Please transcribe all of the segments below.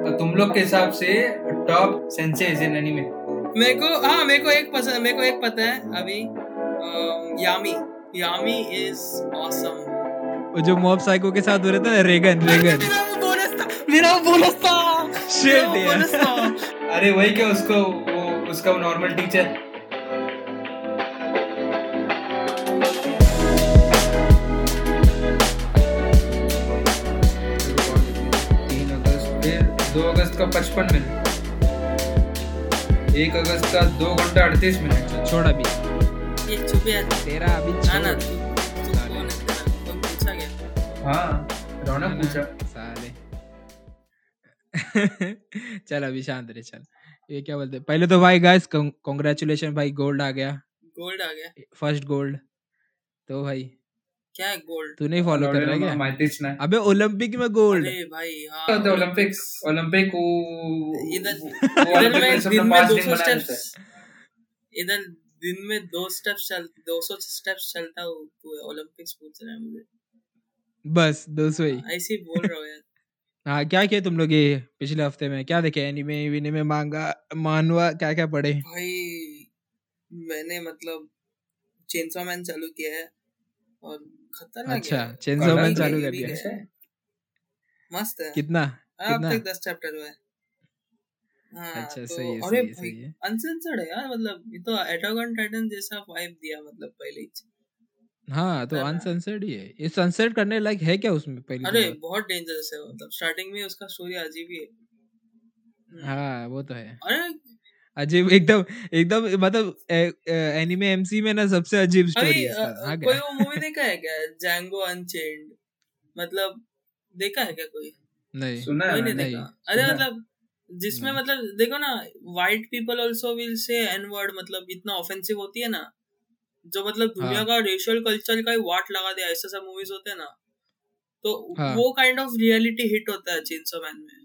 तो तुम लोग के हिसाब से टॉप सेंसेज इन एनीमे? मेरे को एक पता है अभी, यामी इज ऑसम। जो मॉब साइको के साथ हो रहा था रेगन मेरा वो बोनस था शिट यार। अरे वही क्या उसका नॉर्मल टीचर। का 55 मिनट, 1 अगस्त का 2 घंटा 38 मिनट। छोड़ अभी ये छुपे है तेरा अभी जाना तू कौन है तेरा तो पूछा गया। हाँ रौनक पूछा साले। चल अभी शांत रहे। चल ये क्या बोलते पहले तो भाई गाइस कांग्रेचुलेशन भाई, गोल्ड आ गया फर्स्ट गोल्ड। तो भाई क्या गोल्ड तूने फॉलो कर रहा है क्या? मैथिच ना अबे ओलंपिक में गोल्ड। अरे भाई हां तो ओलंपिक को इधर दिन में 200 स्टेप्स चलता हूं। तू ओलंपिक्स पूछ रहा है मुझे? बस 200 ही ऐसे ही बोल रहा हो यार। हां क्या किया तुम लोग ये पिछले हफ्ते में? क्या देखे एनीमे विनिमे मांगा मानवा क्या पढ़े? भाई मैंने मतलब चेनसॉ मैन चालू किया है और खतरनाक। अच्छा चेंजो मैन चालू कर दिया, मस्त है। कितना? तक 10 चैप्टर हुए। अच्छा सही है। अनसेंसर्ड है यार, मतलब ये तो अटैक ऑन टाइटन जैसा वाइब दिया मतलब पहले ही। हां तो अनसेंसर्ड ही है ये। सनसेट करने लायक है क्या उसमें पहले? अरे बहुत डेंजरस है, मतलब स्टार्टिंग में उसका स्टोरी अजीब ही है। हां वो तो है, अरे अजीब एकदम मतलब एनीमे एमसी में ना सबसे अजीब स्टोरी है इसका। कोई वो मूवी देखा है क्या जैंगो अनचेन्ड? मतलब देखा है क्या कोई? नहीं सुना है नहीं देखा। अरे मतलब जिसमें मतलब देखो ना white people also will say N word, मतलब इतना ऑफेंसिव होती है ना जो मतलब दुनिया का रेशियल कल्चर का ही वाट लगा दिया, ऐसा सब मूवीज होते हैं ना। तो वो काइंड ऑफ रियलिटी हिट होता है चेनसॉ मैन में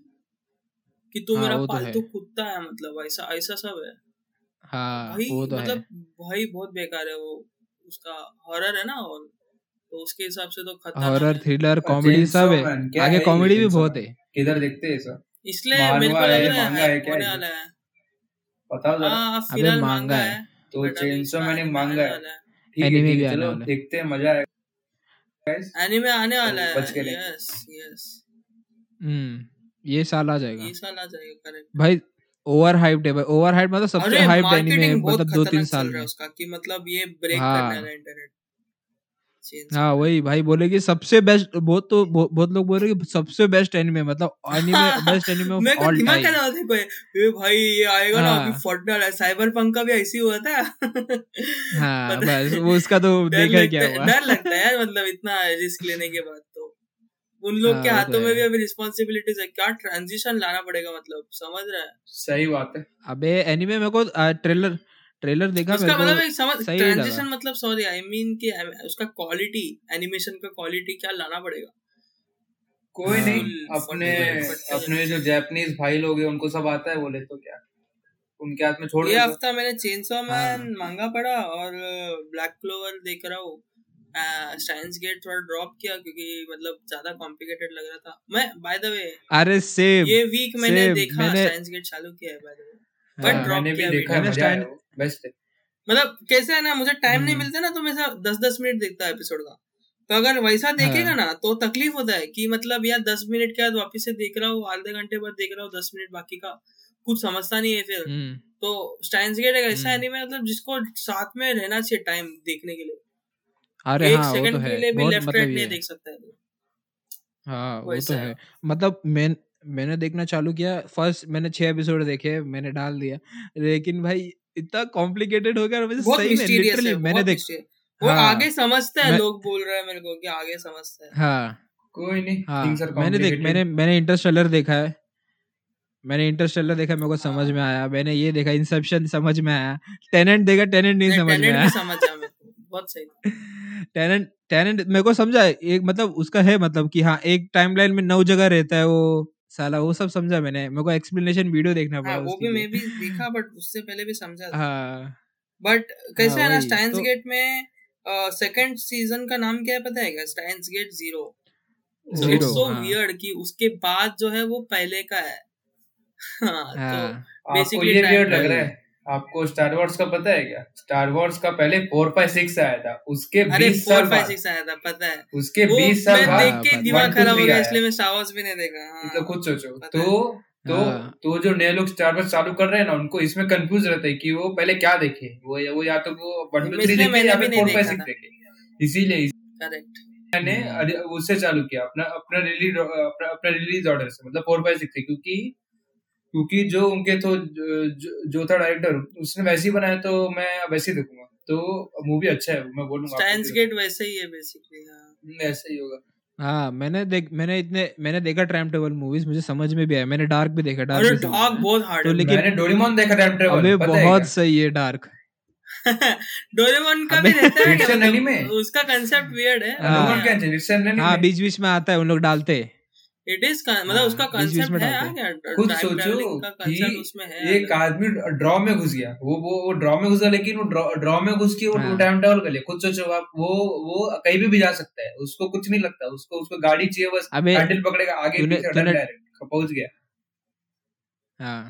कि तू मेरा पालतू कुत्ता है, मतलब ऐसा सब है। भाई, वो तो मतलब है। भाई बहुत बेकार है वो, उसका हॉरर है ना और तो उसके हिसाब से तो खतरनाक हॉरर थ्रिलर कॉमेडी सब है। आगे कॉमेडी भी बहुत है। किधर देखते हैं सब? इसलिए मेरे को लग रहा है होने वाला है, पता जरा। अबे मांगा है तो चेनसॉ मैन मांगा है, एनीमे भी आने वाला है, देखते हैं मजा आएगा गाइस। एनीमे आने वाला है यस ये साल आ जाएगा करेक्ट। भाई ओवर हाइप्ड मतलब सबसे हाइप्ड एनीमे मतलब 2-3 साल में उसका कि मतलब ये ब्रेक करने वाला इंटरनेट। हां वही भाई बोले कि सबसे बेस्ट, बहुत लोग बोल रहे कि सबसे बेस्ट एनीमे मतलब anime best anime of all time. मैं क्या कहता हूं देखो भाई ये आएगा ना अभी फोर्टनाइट साइबरपंक का भी ऐसे ही हुआ था। हां बस वो उसका तो देखा क्या हुआ, डर लगता है यार मतलब इतना रिस्क लेने के बाद। तो उन लोग के हाथों में भी अभी रिस्पांसिबिलिटीज है, क्या ट्रांजिशन लाना पड़ेगा मतलब समझ रहा है। सही बात है। अबे एनीमे मेरे को ट्रेलर देखा उसका मतलब ट्रांजिशन मतलब सॉरी आई मीन कि उसका क्वालिटी, एनिमेशन का क्वालिटी क्या लाना पड़ेगा। कोई नहीं, अपने जो जापानीज भाई लोग हैं उनको सब आता है, बोले तो क्या उनके हाथ में छोड़। ये हफ्ता मैंने चेनसॉ मैन मांगा पढ़ा और ब्लैक क्लोवर देख रहा हूँ। स्टाइन्स;गेट थोड़ा ड्रॉप किया क्योंकि मतलब ज्यादा कॉम्प्लिकेटेड लग रहा था। मैं बाय द वे अरे सेम ये वीक मैंने देखा स्टाइन्स;गेट चालू किया है by the way, but drop किया देखा है बेस्ट है। मतलब कैसा है ना मुझे टाइम नहीं मिलता ना तो मैं 10-10 मिनट देखता है एपिसोड का। तो अगर वैसा देखेगा ना तो तकलीफ होता है कि मतलब यार 10 मिनट के बाद वापस से देख रहा हूँ, आधे घंटे बाद देख रहा हूँ, 10 मिनट बाकी का कुछ समझता नहीं है फिर। तो स्टाइन्स;गेट एक ऐसा एनीमे मतलब जिसको साथ में रहना चाहिए टाइम देखने के लिए। अरे हाँ वो तो है, बहुत मतलब ये देख सकता है। हाँ वो तो है, मतलब मैंने देखना चालू किया फर्स्ट, मैंने 6 एपिसोड देखे, मैंने डाल दिया, लेकिन भाई इतना कॉम्प्लिकेटेड हो गया और मुझे सही में लिटरली मैंने देखा वो आगे समझता है। लोग बोल रहे हैं मेरे को कि आगे समझता है। हाँ कोई नहीं, मैंने इंटरस्टेलर देखा है, मेरे को समझ में आया। मैंने ये देखा इंसेप्शन, समझ में आया। टेनेंट देखा, टेनेंट नहीं समझ में आया। बहुत सही टेनेंट मेरे को समझा एक मतलब उसका है मतलब कि हाँ एक टाइमलाइन में 9 जगह रहता है वो साला, वो सब समझा मैंने। मेरे को एक्सप्लेनेशन वीडियो देखना पड़ा वो भी, मैं भी देखा बट उससे पहले भी समझा था। बट कैसे है ना स्टाइन्स;गेट में सेकंड सीजन का नाम क्या है पता है क्या? स्टाइन्स;गेट 0। सो वियर्ड कि उसके बाद जो है वो पहले का है आपको स्टार वॉर्स का पता है क्या? स्टार वॉर्स का पहले 4, 5, 6 आया था, उसके 20 साल 4, 5, 6 आया था, पता है? उसके 20 साल बाद देख के दिमाग खराब हो गया, इसलिए मैं स्टार वॉर्स भी नहीं देखा। तो खुद सोचो, तो जो नए लोग स्टार वॉर्स चालू कर रहे हैं ना, उनको इसमें कंफ्यूज रहता है कि वो पहले क्या देखे, वो या तो वो 1, 2, 3 देखे या फिर 4, 5, 6 देखे। इसीलिए मैंने उससे चालू किया अपना रिलीज ऑर्डर से, मतलब 4, 5, 6 से, क्योंकि जो उनके जो था डायरेक्टर, उसने वैसे ही बनाया तो मैं वैसे ही देखूंगा। तो मूवी अच्छा है, मैं बोलूंगा स्टाइन्सगेट वैसे ही है, बेसिकली वैसे ही होगा। हाँ, मैंने देखा टाइम ट्रेवल मूवीज, मुझे समझ में भी आया। मैंने डार्क भी देखा, डार्क बहुत हार्ड है, लेकिन मैंने डोरेमोन देखा टाइम ट्रेवल, बहुत सही है डार्क। डोरेमोन का भी रहता है, उसका कांसेप्ट वियर्ड है, बीच बीच में आता है, उन लोग डालते हैं। It is, मतलब उसका concept है यार, खुद सोचो उसमें है। एक आदमी ड्रॉ में घुस गया, वो ड्रॉ में घुसा, लेकिन वो ड्रॉ में घुस के वो टाइम ट्रैवल कर ले। खुद सोचो आप, वो कहीं भी जा सकता है, उसको कुछ नहीं लगता, उसको गाड़ी चाहिए बस, हैंडल पकड़ेगा, आगे डायरेक्ट पहुंच गया। हाँ,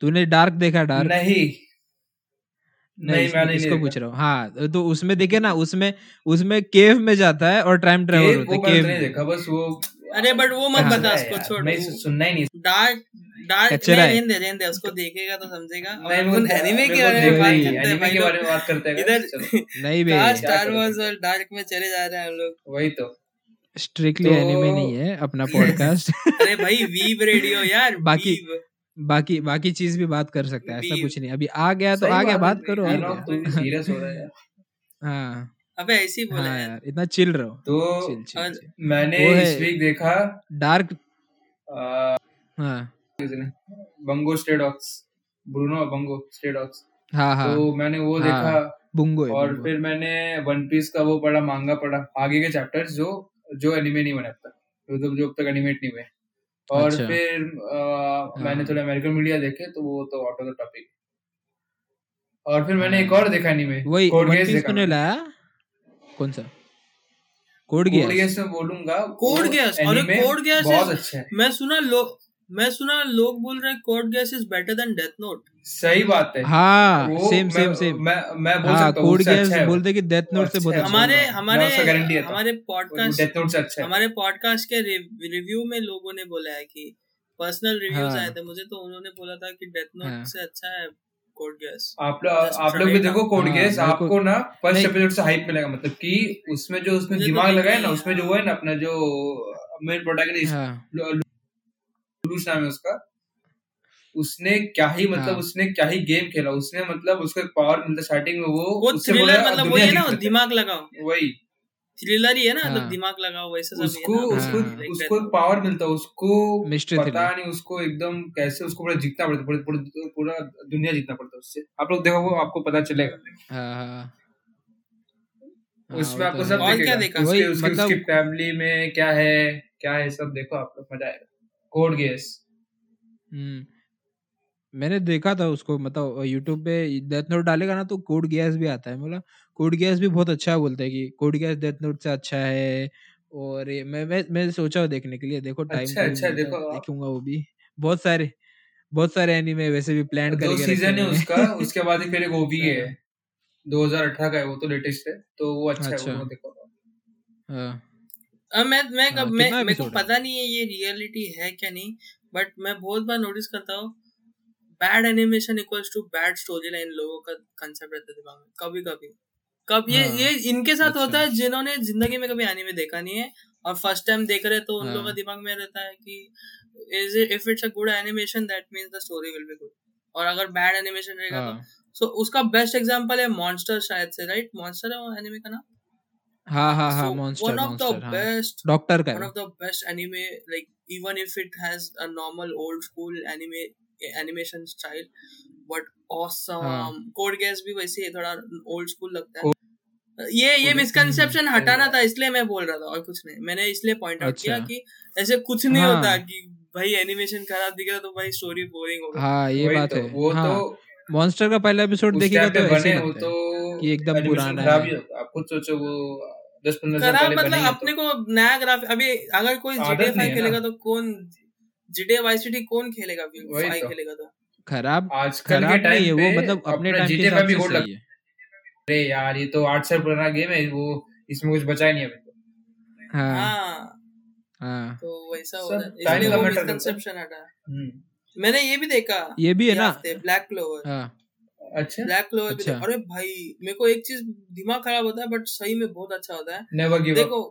तूने डार्क देखा? डार्क नहीं, मैंने इसको पूछ रहा हूँ। हाँ, तो उसमें देखे ना, उसमें केव में जाता है और टाइम ट्रैवल होता है, देखा बस वो। अरे बट वो मत बता, उसको छोड़, नहीं सुनना ही नहीं। डार्क रहने दे, उसको देखेगा तो समझेगा। अपन एनीमे के बारे में बात करते हैं इधर, नहीं बे। स्टार वॉर्स और डार्क में चले जा रहे हैं हम लोग, वही तो। स्ट्रिक्टली एनीमे नहीं है अपना पॉडकास्ट। अरे भाई, वीब रेडियो यार, बाकी चीज भी बात कर सकते हैं, ऐसा कुछ नहीं। अभी आ गया तो आ गया, बात करो। सीरियस हो रहा है हाँ, अबे ऐसी बोला यार, इतना चिल रहो। तो मैंने इस वीक देखा डार्क। हाँ, Bungo Stray Dogs, Bruno Bungo Stray Dogs. हाँ, तो मैंने वो देखा बंगो। और फिर मैंने वन पीस का वो पढ़ा, मांगा पढ़ा, आगे के चैप्टर्स जो एनिमे नहीं बने अब तक, जो अब तक एनिमेट नहीं हुए। और फिर मैंने थोड़ा अमेरिकन मीडिया देखे, तो वो तो आउट ऑफ द टॉपिक। और फिर मैंने एक और देखा एनिमे, कोड गेस देखा। कौन सा? कोड गियास में बोलूंगा। कोड गियास, अरे कोड गियास बहुत अच्छा है। मैं सुना लोग बोल रहे हैं Code Geass is better than Death Note. सही बात है। हाँ, सेम मैं बोल सकता हूं, कोड गियास बोलते कि डेथ नोट से बहुत अच्छा। हमारे पॉडकास्ट के रिव्यू में लोगों ने बोला है कि पर्सनल रिव्यूज आए थे मुझे, तो उन्होंने बोला था कि डेथ नोट से अच्छा है कोड गियास। आप लोग भी देखो कोड गियास, आपको ना फर्स्ट एपिसोड से हाइप मिलेगा। मतलब कि उसमें जो उसने दिमाग लगाया ना, उसमें जो हुआ है ना, अपना जो मेन प्रोटैगनिस्ट लूस नाम है उसका, उसने क्या ही मतलब उसने क्या ही गेम खेला। उसने मतलब उसका पावर मिलता स्टार्टिंग में, वो थ्रिलर, मतलब वही है ना, दिमाग लगाओ, वही थ्रिलर ही है ना, मतलब दिमाग लगाओ वैसा। उसको पावर मिलता है, उसको पता नहीं, उसको एकदम कैसे, उसको पूरा जीतना पड़ता, पूरा दुनिया जीतना पड़ता उससे। आप लोग देखो, आपको पता चलेगा। उसमें आपको सब दिखेगा, उसकी फैमिली में क्या है सब देखो, आपको मजा आएगा। कोड गियास मैंने देखा था उसको, मतलब यूट्यूब पे डेथ नोट डालेगा ना तो कोड गियास भी आता है। मतलब कोड गियास भी बहुत अच्छा बोलते हैं कि कोड गियास डेथ नोट से अच्छा है। और मैं सोचा हूँ देखने के लिए, देखो टाइम अच्छा देखूंगा। वो भी बहुत सारे एनीमे वैसे भी प्लान करके दो सीजन है उसका। उसके बाद फिर एक ओवी है 2018 का है, वो तो लेटेस्ट है, तो वो अच्छा है, वो देखो। हां, मैं को पता नहीं है ये रियलिटी है क्या नहीं, बट मैं बहुत बार नोटिस करता हूँ bad animation equals to bad story line, लोगों का कांसेप्ट रहता है दिमाग में। कभी ये इनके साथ होता है जिन्होंने जिंदगी में कभी एनीमे देखा नहीं है और फर्स्ट टाइम देख रहे, तो उन लोगों का दिमाग में रहता है कि if it's a good animation that means the story will be good, और अगर बैड एनिमेशन रहेगा तो। उसका बेस्ट एग्जांपल है मॉन्स्टर, शायद से, राइट? मॉन्स्टर है वो एनीमे का नाम। हाँ, Monster, one of the best doctor का, one of the best anime, like even if it has a normal old school anime animation style, but awesome. Code Geass भी वैसे ही थोड़ा ओल्ड स्कूल लगता है। ये मिसकंसेप्शन हटाना था, इसलिए मैं बोल रहा था, और कुछ नहीं। मैंने इसलिए पॉइंट आउट किया कि ऐसे कुछ नहीं होता कि भाई एनिमेशन खराब दिख रहा तो भाई स्टोरी बोरिंग होगी। हाँ, ये बात है। वो तो मॉन्स्टर का पहला एपिसोड देखेगा तो ऐसे लगता है कि एकदम पुराना है। आप खुद सोचो, वो 10-15 साल पहले बना, मतलब अपने को नया ग्राफिक। अभी अगर कोई GTA 5 खेलेगा तो कौन GTA Vice City कौन खेलेगा? भाई खेलेगा तो खराब आजकल के टाइम पे वो मतलब अपने टाइम के साथ भी सही है। अरे यार ये तो 8 साल पुराना गेम है, वो इसमें कुछ बचा ही नहीं है। हां तो वैसा हो रहा है, इसलिए मिसकंसेप्शन हटा। मैंने ये भी देखा, ये भी है ना ब्लैक क्लोवर। हां अच्छा ब्लैक क्लोवर भी। अरे भाई मेरे को एक चीज दिमाग खराब होता है बट सही में बहुत अच्छा होता है। देखो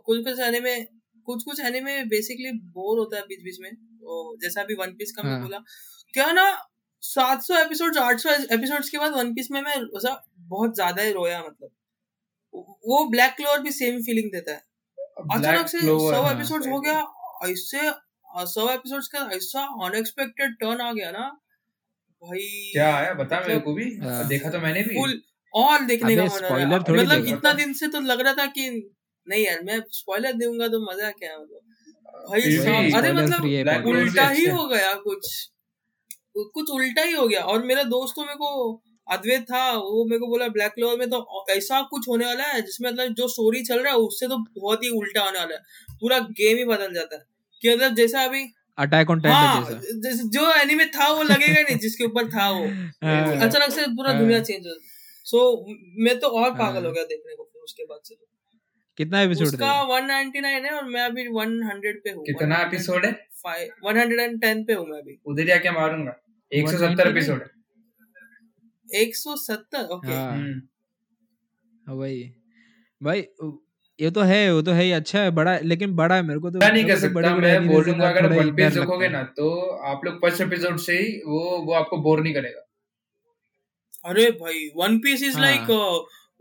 कुछ एनीमे बेसिकली बोर होता है बीच बीच में, जैसा अभी वन पीस का मैं बोला क्या ना 700 एपिसोड्स 800 एपिसोड्स के बाद वन पीस में मैं बहुत ज्यादा ही रोया। मतलब वो ब्लैक क्लोवर भी सेम फीलिंग देता है। अचानक से 100 एपिसोड्स हो गया, ऐसे 100 एपिसोड्स का ऐसा अनएक्सपेक्टेड टर्न आ गया ना भाई, क्या आया बता मेरे को भी। देखा तो मैंने भी ऑल देखने का मन हो रहा, मतलब इतना दिन से तो लग रहा था कि नहीं यार मैं स्पॉइलर दूंगा तो मजा क्या मतलब भाई। अरे मतलब उल्टा ही हो गया, कुछ उल्टा ही हो गया। और मेरा दोस्त मेरे को अद्वैत था, वो मेरे को बोला ब्लैक क्लोवर में तो ऐसा कुछ होने वाला है जिसमें मतलब जो स्टोरी चल रहा है उससे तो बहुत ही उल्टा होने वाला है, पूरा गेम ही बदल जाता है कि मतलब जैसा अभी अटैक ऑन टाइटन जैसा जो एनीमे था वो लगेगा नहीं जिसके ऊपर था वो अचानक से पूरा दुनिया चेंज हो। सो मैं तो और पागल हो गया देखने को। फिर उसके बाद से कितना एपिसोड उसका 199 है और मैं अभी 100 पे हूँ। कितना एपिसोड है? 110 पे हूँ मैं अभी। उधर जाके मारूंगा। 170 एपिसोड है। 170 ओके। हाँ भाई भाई ये तो है, वो तो है ही। अच्छा है, बड़ा लेकिन बड़ा है, मेरे को तो नहीं कर सकता। मैं बोलूंगा अगर वन पीस देखोगे ना तो आप लोग 5 एपिसोड से ही वो आपको बोर नहीं करेगा। अरे भाई वन पीस इज लाइक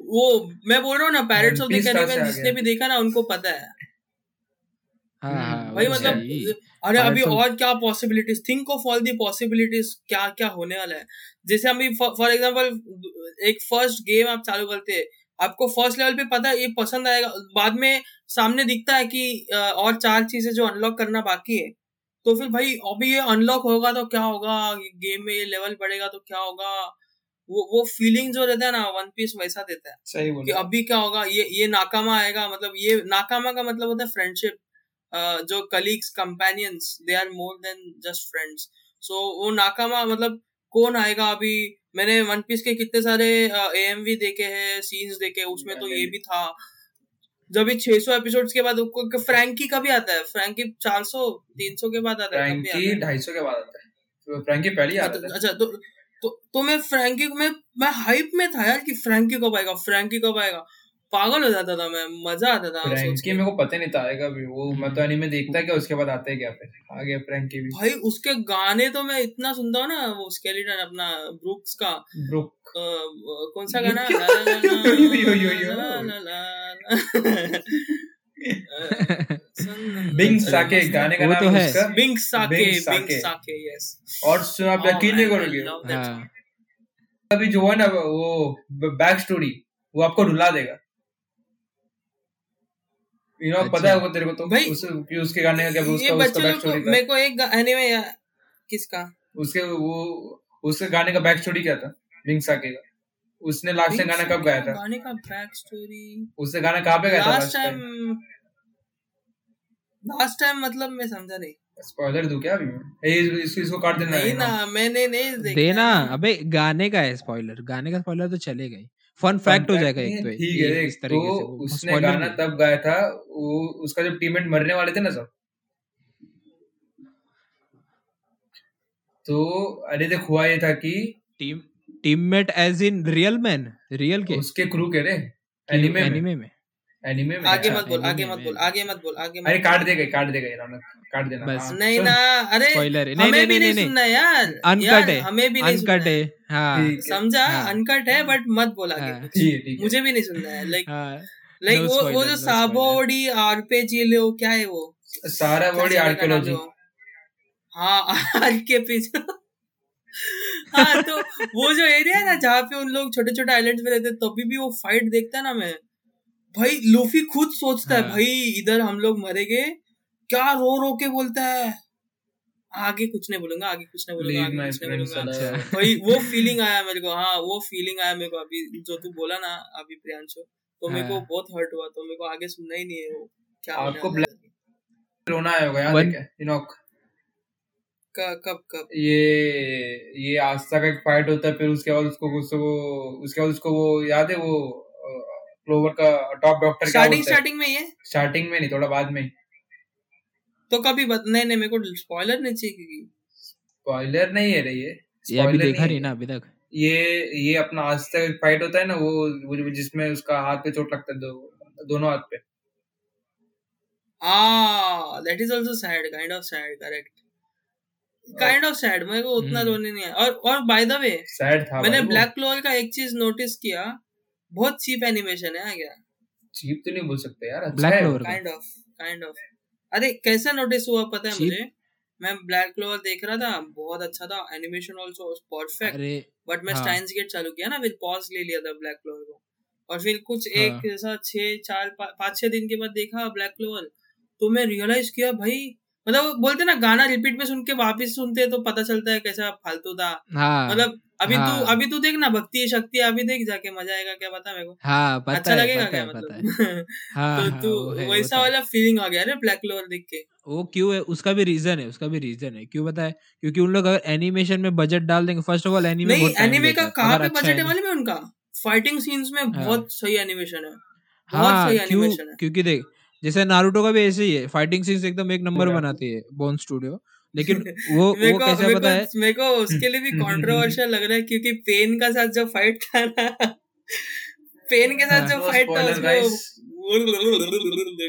वो मैं बोल रहा हूँ ना, पेरेंट्स ऑफ द कैरिबियन जिसने भी देखा ना उनको पता है। हाँ भाई मतलब अरे अभी और क्या possibilities, think of all the possibilities क्या क्या होने वाला है। जैसे हम फॉर एग्जांपल एक फर्स्ट गेम आप चालू करते हैं, आपको फर्स्ट लेवल पे पता है ये पसंद आएगा, बाद में सामने दिखता है कि और 4 चीजें जो अनलॉक करना बाकी है, तो फिर भाई अभी ये अनलॉक होगा तो क्या होगा, गेम में ये लेवल बढ़ेगा तो क्या होगा। वो फीलिंग जो रहता है ना वन पीस वैसा देता है। सही बोल कि अभी क्या होगा, ये नाकामा आएगा, मतलब ये नाकामा का मतलब होता है फ्रेंडशिप, जो colleagues companions they are more than just friends. So वो नाकामा मतलब कौन आएगा। अभी मैंने वन पीस के कितने सारे एएमवी देखे हैं, सीन्स देखे, उसमें तो ये भी था। जब 600 एपिसोड्स के बाद फ्रैंकी का भी आता है, फ्रैंकी 400-300 के बाद आता है, फ्रैंकी 250 के बाद आता है, फ्रैंकी पहले आता है। अच्छा तो मैं फ्रैंकी मैं हाइप में था यार कि फ्रैंकी कब आएगा, पागल हो जाता था मैं, मजा आता था। फ्रैंकी मेरे को पता नहीं था आएगा भी, वो मैं तो एनीमे देखता क्या उसके बाद आते क्या, फिर आ गया फ्रैंकी भी। भाई उसके गाने तो मैं इतना सुनता हूँ ना, वो स्केलेटन अपना ब्रूक्स का कौन सा गाना उसके गाने का बैक स्टोरी क्या था, बिंग साके का। उसने लास्ट टाइम गाना कब गाया था, गाने का बैक स्टोरी, उसने गाना कहाँ पे गाया था लास्ट टाइम मतलब मैं समझा नहीं। स्पॉइलर दूं क्या अभी? इसको काट देना। नहीं ना मैंने नहीं देखा देना। अबे गाने का है स्पॉइलर, गाने का स्पॉइलर तो चलेगा ही, फन फैक्ट हो जाएगा एक तो ठीक है। इस तरीके से उसने गाना तब गाया था, उसका जब टीममेट मरने वाले थे ना सब, तो अरे देख हुआ ये था कि teammate as in real man, real के उसके क्रू के रे एनीमे में आगे मत बोल। अरे काट देगा यार, काट देना बस। नहीं ना अरे स्पॉइलर हमें भी नहीं सुनना यार, अनकट है, हमें भी नहीं सुनना है। हां समझा, अनकट है बट मत बोल आगे, मुझे भी नहीं सुनना है। लाइक वो जो साबोडी आरपीजी लो क्या है वो सारा बॉडी आर्कियोलॉजी। हां आरके पीछे हाँ तो वो जो एरिया है ना जहाँ पे उन लोग छोटे छोटे आइलैंड्स में रहते, तभी भी वो फाइट देखता है ना मैं भाई, लूफी खुद सोचता है भाई इधर हम लोग मरेंगे क्या, रो के बोलता है आगे कुछ नहीं बोलूंगा। भाई वो फीलिंग आया मेरे को अभी जो तू बोला ना अभी प्रियांशु, तो मेरे को बहुत हर्ट हुआ, तो मेरे को आगे सुनना ही नहीं है वो। क्या आपको रोना आया होगा यार, कब ये आस्था का एक फाइट होता है, फिर उसके बाद उसको वो याद है, वो क्लोवर का टॉप डॉक्टर स्टार्टिंग में नहीं, थोड़ा बाद में तो कभी नहीं, मेरे को स्पॉइलर नहीं चाहिए क्योंकि स्पॉइलर नहीं है रही है, ये अभी देखा नहीं ना अभी तक। ये अपना आज तक फाइट होता है ना वो जिसमें उसका हाथ पे चोट लगता है, दोनों हाथ पे। that is also sad, kind of sad, correct. Kind of sad, मेरे को उतना रोने नहीं है। और by the way, sad था। मैंने ब्लैक क्लोवर का एक चीज नोटिस किया, बहुत चीप एनिमेशन है क्या? चीप तो नहीं बोल सकते यार, अच्छा है। kind of. अरे कैसा नोटिस हुआ पता है मुझे? मैं ब्लैक क्लोवर देख रहा था, बहुत अच्छा था, एनिमेशन आल्सो परफेक्ट, बट मैं स्टाइन्स गेट चालू किया ना, फिर पॉज ले लिया था ब्लैक क्लोवर को, और फिर कुछ एक जैसा 5-6 दिन के बाद देखा ब्लैक क्लोवर, तो मैं रियलाइज किया भाई, मतलब बोलते ना गाना रिपीट में सुन के वापिस सुनते तो पता चलता है कैसा फालतू था। मतलब अभी तू देख ना भक्ति शक्ति, अभी देख जाके मजा आएगा, क्या पता मेरे को अच्छा लगेगा क्या, मतलब तो तू वैसा वाला फीलिंग आ गया ना ब्लैक क्लोवर देख के। वो क्यों है, उसका भी रीजन है क्यों पता है? क्योंकि उन लोग अगर एनिमेशन में बजट डाल देंगे, फर्स्ट ऑफ ऑल एनिमे का कहाँ पे बजट है वाले में, उनका फाइटिंग सीन्स में बहुत सही एनिमेशन है, बहुत सही एनिमेशन है। क्योंकि देख जैसे नारुतो का भी ऐसे ही है, फाइटिंग सीन्स एकदम एक नंबर बनाती है बोन स्टूडियो, लेकिन वो कैसे पता है, मेरे को उसके लिए भी कंट्रोवर्शियल लग रहा है, क्योंकि पेन का साथ जो फाइट था ना, पेन के साथ जो फाइट था उसको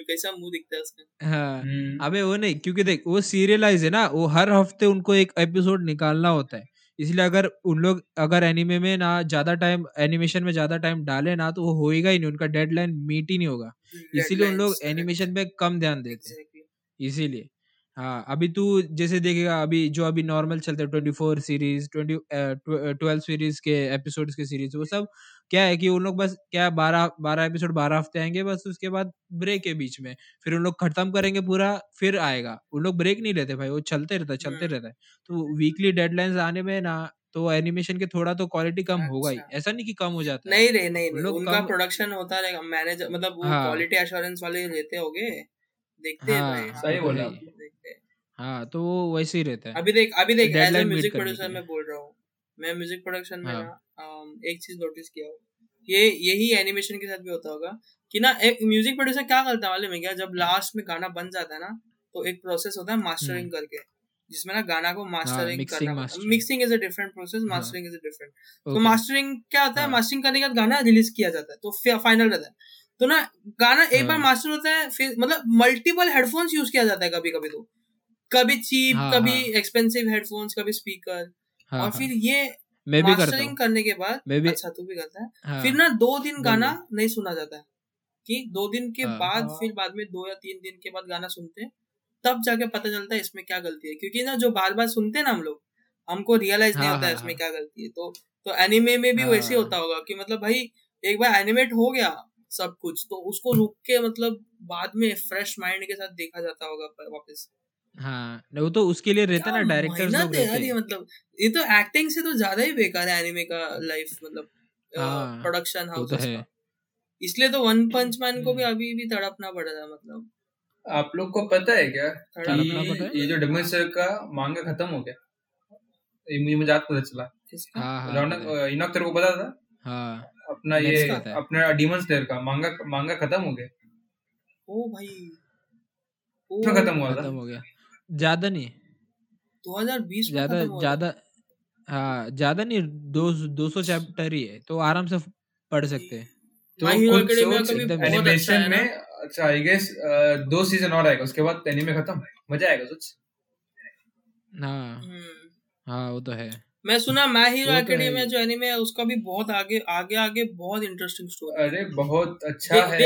कैसा मुंह दिखता है उसका। अबे वो नहीं, क्योंकि देख वो सीरियलाइज है ना, वो हर हफ्ते उनको एक एपिसोड निकालना होता है, इसलिए अगर उन लोग अगर एनिमे में ना ज्यादा टाइम, एनिमेशन में ज्यादा टाइम डाले ना, तो वो होएगा ही नहीं, उनका डेडलाइन मीट ही नहीं होगा, इसीलिए उन लोग एनिमेशन पे कम ध्यान देते हैं इसीलिए। हाँ, अभी तू जैसे देखेगा अभी नॉर्मल चलते 24 सीरीज, 12 सीरीज के एपिसोड्स के सीरीज, वो सब क्या है कि उन लोग बस क्या 12 एपिसोड 12 हफ्ते आएंगे बस, उसके बाद ब्रेक है बीच में, फिर उन लोग खत्म करेंगे पूरा, फिर आएगा, उन लोग ब्रेक नहीं लेते भाई, वो चलते रहता है। तो वीकली डेडलाइंस आने में ना, तो एनिमेशन के थोड़ा तो क्वालिटी कम होगा ही, ऐसा नहीं कि कम हो जाता, नहीं उनका प्रोडक्शन होता रहेगा, मैनेजर मतलब वो क्वालिटी एश्योरेंस वाले लेते होंगे, देखते हैं भाई, सही बोला देखते हैं। हाँ, तो वो वैसे ही रहता है। अभी देख एज ए म्यूजिक प्रोड्यूसर मैं बोल रहा हूँ, मैं म्यूजिक प्रोडक्शन में एक चीज नोटिस किया हूँ, यही एनिमेशन के साथ भी होता होगा कि ना, एक म्यूजिक प्रोड्यूसर क्या करता है वाले में क्या, जब लास्ट में गाना बन जाता है ना, तो एक प्रोसेस होता है मास्टरिंग करके, जिसमें ना गाना को मास्टरिंग करना, mixing is a different process, mastering is a different. तो मास्टरिंग क्या होता है, मास्टरिंग करने के बाद गाना रिलीज किया जाता है, तो फाइनल रहता है, तो ना गाना एक बार मास्टर होता है, फिर मतलब मल्टीपल हेडफोन्स यूज किया जाता है, कभी तो कभी चीप, कभी एक्सपेंसिव हेडफोन्स, कभी स्पीकर, और फिर ये मास्टरिंग करने के बाद, अच्छा तू भी करता है, फिर ना 2 दिन गाना नहीं सुना जाता है, कि 2 दिन के बाद, फिर बाद में 2 या 3 दिन के बाद गाना सुनते हैं, तब जाके पता चलता है इसमें क्या गलती है, क्योंकि ना जो बार बार सुनते हैं ना हम लोग, हमको रियलाइज नहीं होता है इसमें क्या गलती है। तो एनिमे में भी वैसे होता होगा कि मतलब भाई एक बार एनिमेट हो गया सब कुछ, तो उसको रुक के मतलब बाद में फ्रेश माइंड के साथ देखा जाता होगा वापस। हाँ, वो तो उसके लिए रहता ना, डायरेक्टर्स लोग रहते हैं, मतलब ये तो एक्टिंग से तो ज्यादा ही बेकार है एनिमे का लाइफ, मतलब प्रोडक्शन हाउस का, इसलिए तो वन पंच मैन को भी अभी भी तड़पना पड़ रहा है। मतलब आप लोग को पता है क्या ये जो डेमन स्लेयर का मांगा खत्म हो गया, ये मुझे आज पता चला। इनोक तेरे को पता था? हाँ, अपना ये अपना डीमन स्लेयर का मांगा खत्म हो गया। ओ भाई, तो खत्म हो गया ज्यादा नहीं, 2020 ज्यादा नहीं, 200 चैप्टर ही है, तो आराम से पढ़ सकते हैं। तो एनिमेशन में अच्छा आई गेस 2 सीजन और आएगा, उसके बाद एनीमे खत्म, मजा आएगा सोच। हाँ, वो तो है। मैं सुना माय हीरो एकेडमी में जो एनीमे है उसका भी बहुत आगे बहुत इंटरेस्टिंग स्टोरी। अरे बहुत अच्छा है।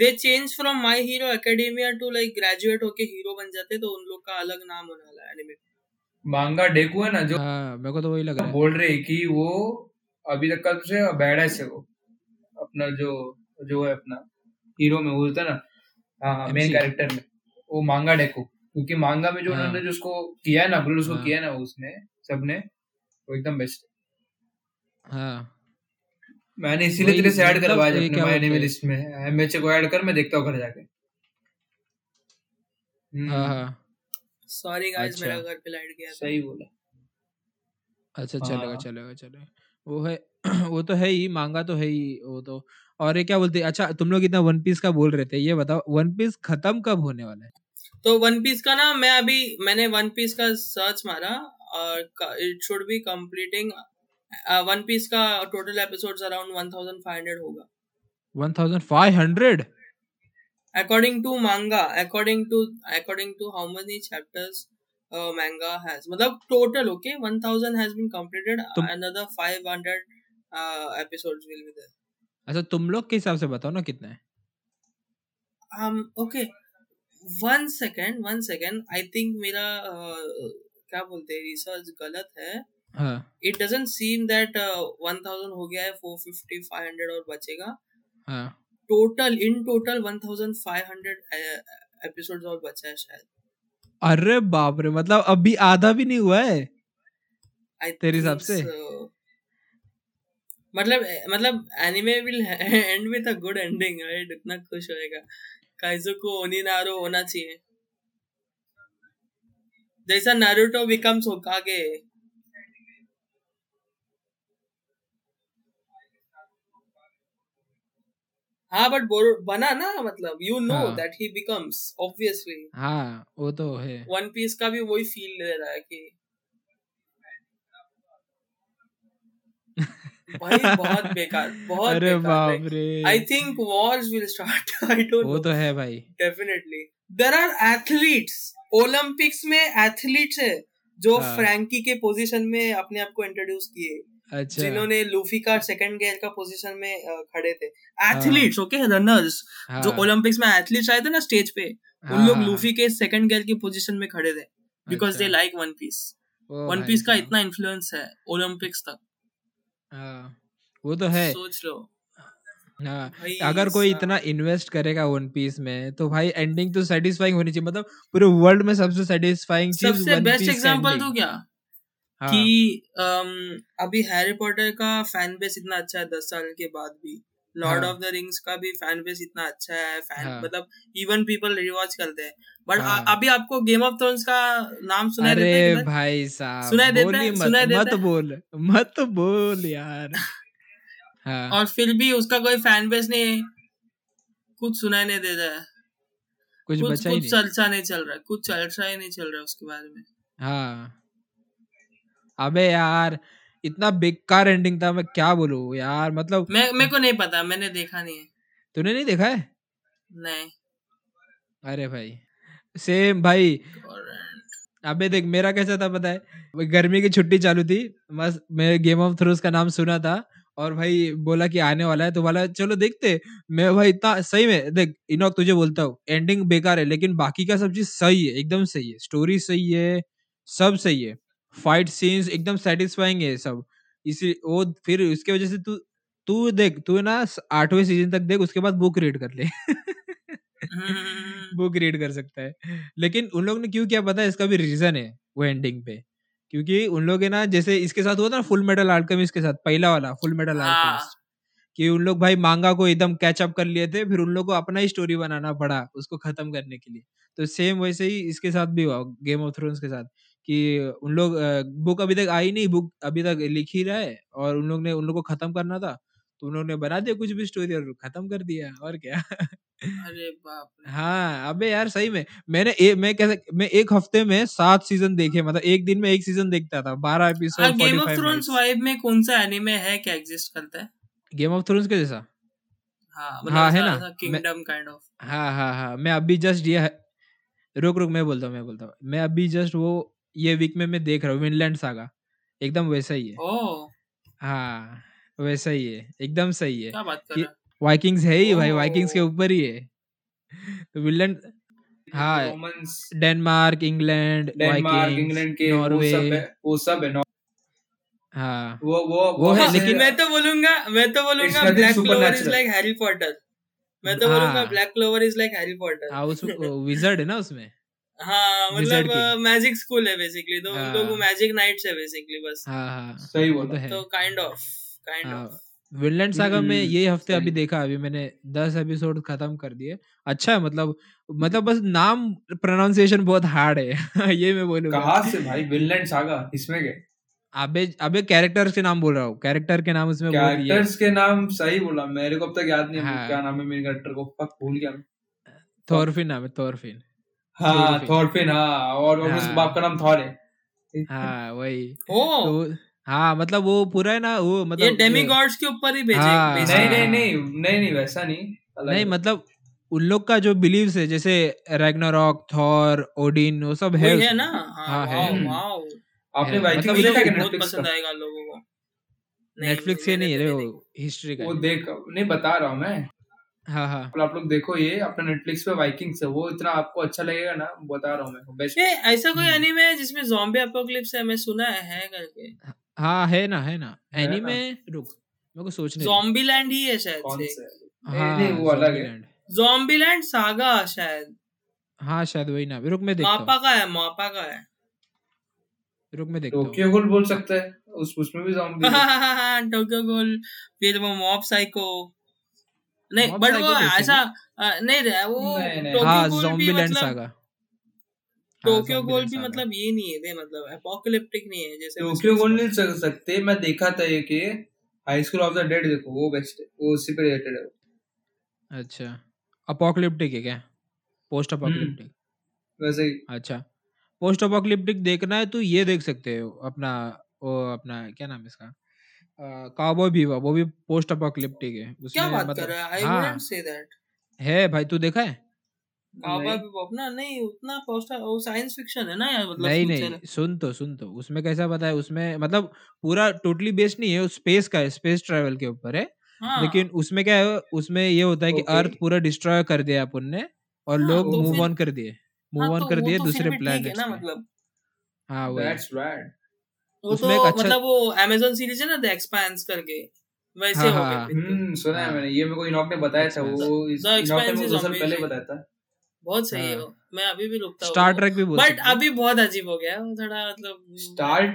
दे change from My Hero Academia to like graduate होके हीरो बन जाते, तो उन लोग का अलग नाम होने वाला है एनीमे। मांगा डेकू है ना जो, मेरे को तो वही लग रहा है, बोल रहे कि वो अभी तक का सबसे बैडेस है वो, अपना जो है अपना हीरो में बोलता है ना मेन कैरेक्टर में, वो मांगा डेकू, क्योंकि मांगा में जो उन्होंने जो उसको किया है ना, बिल्कुल उसको किया है ना उसने सबने, वो एकदम बेस्ट है। मैंने इसीलिए तेरे से ऐड करवाया अपने माय एनिमे लिस्ट में, एमएच को ऐड कर, मैं देखता हूँ घर जाके। सॉरी गाइस मेरा घर पे लाइट गया। सही बोला। अच्छा चलेगा चलेगा चलेगा। वो है वो तो है ही, मांगा तो है ही वो तो। और ये क्या बोलते हैं, अच्छा तुम लोग इतना वन पीस का बोल रहे थे, ये बताओ वन पीस खत्म कब होने वाला है? तो वन पीस का ना, मैं अभी मैंने वन पीस का सर्च मारा और it should be completing One Piece का टोटल एपिसोड्स अराउंड 1500 होगा। 1500 according to manga, according to how many chapters manga has, मतलब total okay 1000 has been completed, another 500 episodes will be there. अच्छा तुम लोग के हिसाब से बताओ ना कितना है। Okay one second I think मेरा क्या बोलते हैं रिसर्च गलत है। हाँ it doesn't seem that 1000 हो गया है, 450 500 और बचेगा। हाँ in total 1500 एपिसोड्स और बचा है शायद। अरे बाप रे, मतलब अभी आधा भी नहीं हुआ है तेरे हिसाब से। मतलब anime will end with a good ending right, इतना खुश होएगा काइजो को ओनिनारो होना चाहिए, जैसा नारुतो बिकम्स होकागे। हाँ बट बना ना, मतलब you know that he becomes obviously. हाँ वो तो है, वन पीस का भी वही फील दे रहा है कि भाई बहुत बेकार अरे बाप रे। I think wars will start, I don't know. वो तो है भाई definitely. There are athletes, Olympics में एथलीट्स है जो फ्रैंकी के पोजीशन में अपने आप को इंट्रोड्यूस किए। अच्छा। जिन्होंने लूफी का सेकंड गेयर का पोजीशन में खड़े थे, एथलीट्स ओके रनर्स जो ओलंपिक्स में एथलीट्स आए थे ना स्टेज पे, उन लोग लूफी के सेकंड गेयर की पोजीशन में खड़े थे because they like One Piece. One Piece का इतना इन्फ्लुएंस है ओलंपिक्स तक। वो तो है, सोच लो। हाँ अगर कोई इतना इन्वेस्ट करेगा वन पीस में तो भाई एंडिंग तो सैटिस्फाइंग होनी चाहिए, मतलब पूरे वर्ल्ड में सबसे सैटिस्फाइंग चीज वन पीस। सबसे बेस्ट एग्जांपल तो क्या कि अभी हैरी पॉटर का फैन बेस इतना अच्छा है 10 साल के बाद भी, लॉर्ड ऑफ द रिंग्स का भी फैन बेस इतना अच्छा है, फैन मतलब इवन पीपल रिवॉच करते हैं। बट अभी आपको गेम ऑफ थ्रोन्स का नाम सुनाई देता है? अरे भाई साहब मत बोल यार। हाँ। और फिर भी उसका कोई फैन बेस नहीं है, कुछ सुनाई नहीं दे रहा है, कुछ चर्चा नहीं चल रहा है, कुछ चर्चा ही नहीं चल रहा है उसके बारे में। हाँ अबे यार इतना बेकार एंडिंग था, मैं क्या बोलूं यार, मतलब मेरे को नहीं पता, मैंने देखा नहीं है। तूने नहीं देखा है? नहीं। अरे भाई सेम भाई। अबे देख मेरा कैसा था पता है, गर्मी की छुट्टी चालू थी, मस्त मैं गेम ऑफ थ्रोन्स का नाम सुना था और भाई बोला कि आने वाला है तो वाला चलो देखते। मैं भाई इतना सही में देख इनोक तुझे बोलता हूँ एंडिंग बेकार है, लेकिन बाकी का सब चीज सही है, एकदम सही है, स्टोरी सही है, सब सही है, फाइट सीन्स एकदम सेटिस्फाइंग है सब। इसी वो फिर उसके वजह से तू देख, तू ना 8वें सीजन तक देख, उसके बाद बुक रीड कर ले बुक रीड कर सकता है। लेकिन उन लोग ने क्यों किया पता है, इसका भी रीजन है वो एंडिंग पे, क्योंकि उन लोग ना जैसे इसके साथ हुआ था ना फुलमेटल आल्केमिस्ट के साथ, पहला वाला फुलमेटल आल्केमिस्ट, कि उन लोग भाई मांगा को एकदम कैचअप कर लिए थे, फिर उन लोग को अपना ही स्टोरी बनाना पड़ा उसको खत्म करने के लिए। तो सेम वैसे ही इसके साथ भी हुआ गेम ऑफ थ्रोन्स के साथ, कि उन लोग बुक अभी तक आई नहीं, बुक अभी तक लिख ही रहा है और उन लोग को खत्म करना था तो उन लोगों ने बना दिया कुछ भी स्टोरी और खत्म कर दिया और क्या अरे बाप रे। हाँ अबे यार सही में मैं एक हफ्ते में 7 सीजन देखे, मतलब एक दिन में एक सीजन देखता था, 12 episode. Game of Thrones vibe में कौन सा एनीमे है क्या एग्जिस्ट करता है गेम ऑफ थ्रोन्स के जैसा? हाँ है ना, किंगडम काइंड ऑफ। हाँ मैं अभी जस्ट ये रुक मैं बोलता हूँ मैं अभी जस्ट वो ये वीक में मैं देख रहा हूँ विनलैंड सागा, एकदम वैसा ही है। हाँ वैसा ही है, एकदम सही है। क्या बात कर रहा है? वाइकिंग्स है ही भाई, वाइकिंग्स के ऊपर ही है तो विनलैंड। हाँ डेनमार्क इंग्लैंड के नॉर्वे वो सब है। हाँ वो है। लेकिन मैं तो बोलूंगा Black Clover is like Harry Potter. मैं तो बोलूंगा Black Clover is like Harry Potter. हाँ उसमें विजर्ड है ना उसमें। हाँ मतलब मैजिक स्कूल है बेसिकली, तो उन लोगों मैजिक नाइट्स है बेसिकली बस। हाँ सही बोला, तो काइंड ऑफ विनलैंड सागा में ये हफ्ते अभी देखा, अभी मैंने 10 एपिसोड खत्म कर दिए। अच्छा है, मतलब बस नाम प्रोनाउंसिएशन बहुत हार्ड है ये मैं बोलूंगा। कहाँ से भाई विनलैंड सागा, इसमें क्या? अबे कैरेक्टर्स के नाम बोल रहा हूँ, कैरेक्टर के नाम उसमें बोल दिए। कैरेक्टर्स के नाम सही बोला, मेरे को अब तक याद नहीं है क्या नाम है मेरे कैरेक्टर को, फक भूल गया मैं। थॉरफिन नाम है, थॉरफिन। हाँ थॉरफिन, हाँ, और उसके बाप का नाम थॉर है। हाँ वही, हाँ मतलब वो पूरा है ना, वो मतलब ये डेमिगॉड्स के ऊपर ही भेजे। नहीं वैसा नहीं, मतलब उन लोग का जो बिलीव्स है जैसे रैग्नारोक, थॉर, ओडिन, वो सब है ना। हाँ है। आपने वाइकिंग्स देखा क्या? बहुत पसंद आएगा लोगों को। नेटफ्लिक्स के नहीं है वो, हिस्ट्री का वो देख, नहीं बता रहा हूँ मैं। हाँ हाँ आप लोग देखो, ये अपना नेटफ्लिक्स पे वाइकिंग्स है, वो इतना आपको अच्छा लगेगा ना, बता रहा हूँ मैं। बेस्ट ऐसा कोई एनीमे है जिसमें ज़ॉम्बी अपोकलिप्स है? मैं सुना है करके। हाँ है ना एनीमे, रुक मेरे को सोचने। ज़ॉम्बीलैंड ही है शायद से। हाँ नहीं वो अलग है, ज़ॉम्बीलैंड सागा शायद। हाँ शायद वही ना, रुक मैं देखता हूँ। मापा का है रुक मैं देखता हूँ। टोक्यो गोल बोल सकता है, उसमें भी ज़ॉम्बी। हाँ टोक्यो गोल, फिर वो मॉब साइको। नहीं बट वो ऐसा नहीं रहा वो ज़ॉम्बीलैंड सागा। टोक्यो गोल भी मतलब ये नहीं है, मतलब एपोकलिप्टिक नहीं है जैसे। टोक्यो गोल नहीं चल सकते, मैं देखा था ये कि High School of the Dead देखो, वो बेस्ट है, वो उसी पे रिलेटेड है। अच्छा एपोकलिप्टिक है क्या? पोस्ट एपोकलिप्टिक वैसे ही। अच्छा पोस्ट एपोकलिप्टिक देखना है तो ये देख सकते हो अपना, वो अपना क्या नाम है इसका, काउबॉय बीबा, वो भी पोस्ट एपोकलिप्टिक है। क्या बात कर रहा है, आई वुडंट से दैट है भाई। तू देखा है? नहीं उतना साइंस फिक्शन है ना यार, मतलब नहीं सुन तो उसमें कैसा पता है, उसमें मतलब पूरा टोटली बेस्ड नहीं है, स्पेस का है, स्पेस ट्रैवल के ऊपर है। हाँ। लेकिन उसमें क्या है, उसमें ये होता है कि अर्थ पूरा डिस्ट्रॉय कर दिया अपन ने और लोग मूव ऑन कर दिए दूसरे प्लैनेट्स पे, मतलब। हाँ उसमें मतलब वो अमेज़न सीरीज है ना द एक्सपेंस करके, वैसे हो गया। सुना है मैंने ये, मेरे को इनॉक ने बताया था, वो इनॉक पहले बताया था। बहुत सही है, मैं अभी भी रुकता हूँ। स्टार ट्रेक भी बोल, बट अभी बहुत अजीब हो गया है थोड़ा, मतलब स्टार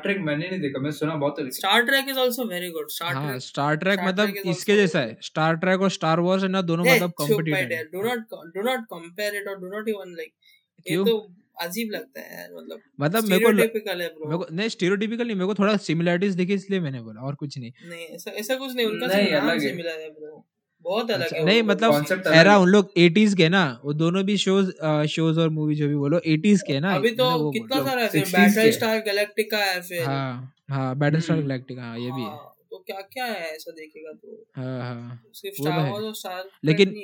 ट्रेक मैंने नहीं देखा, मैं सुना बहुत है। Star Trek is also very good. Star Trek मतलब इसके जैसा है, स्टार ट्रेक और स्टार वॉर्स है ना, दोनों मतलब कॉम्पिटिटिव है। डू नॉट कंपेयर इट और डू नॉट इवन लाइक, ये तो अजीब लगता है, मतलब मेरे को स्टीरियोटाइपिकल नहीं, मेरे को थोड़ा सिमिलैरिटीज दिखी इसलिए मैंने बोला, और कुछ नहीं। ऐसा कुछ नहीं, उनका नाम सिमिलर है ब्रो, बहुत अलग है। नहीं मतलब एरा उन लोग 80s के ना, वो दोनों भी शोज और मूवी जो भी बोलो 80s के ना। अभी तो कितना सारा है, बैटल स्टार गैलेक्टिका है फिर। हाँ बैटल स्टार गैलेक्टिका, हाँ ये भी है। तो क्या क्या है ऐसा देखेगा तो। हाँ सिर्फ स्टार वॉर्स और स्टार, लेकिन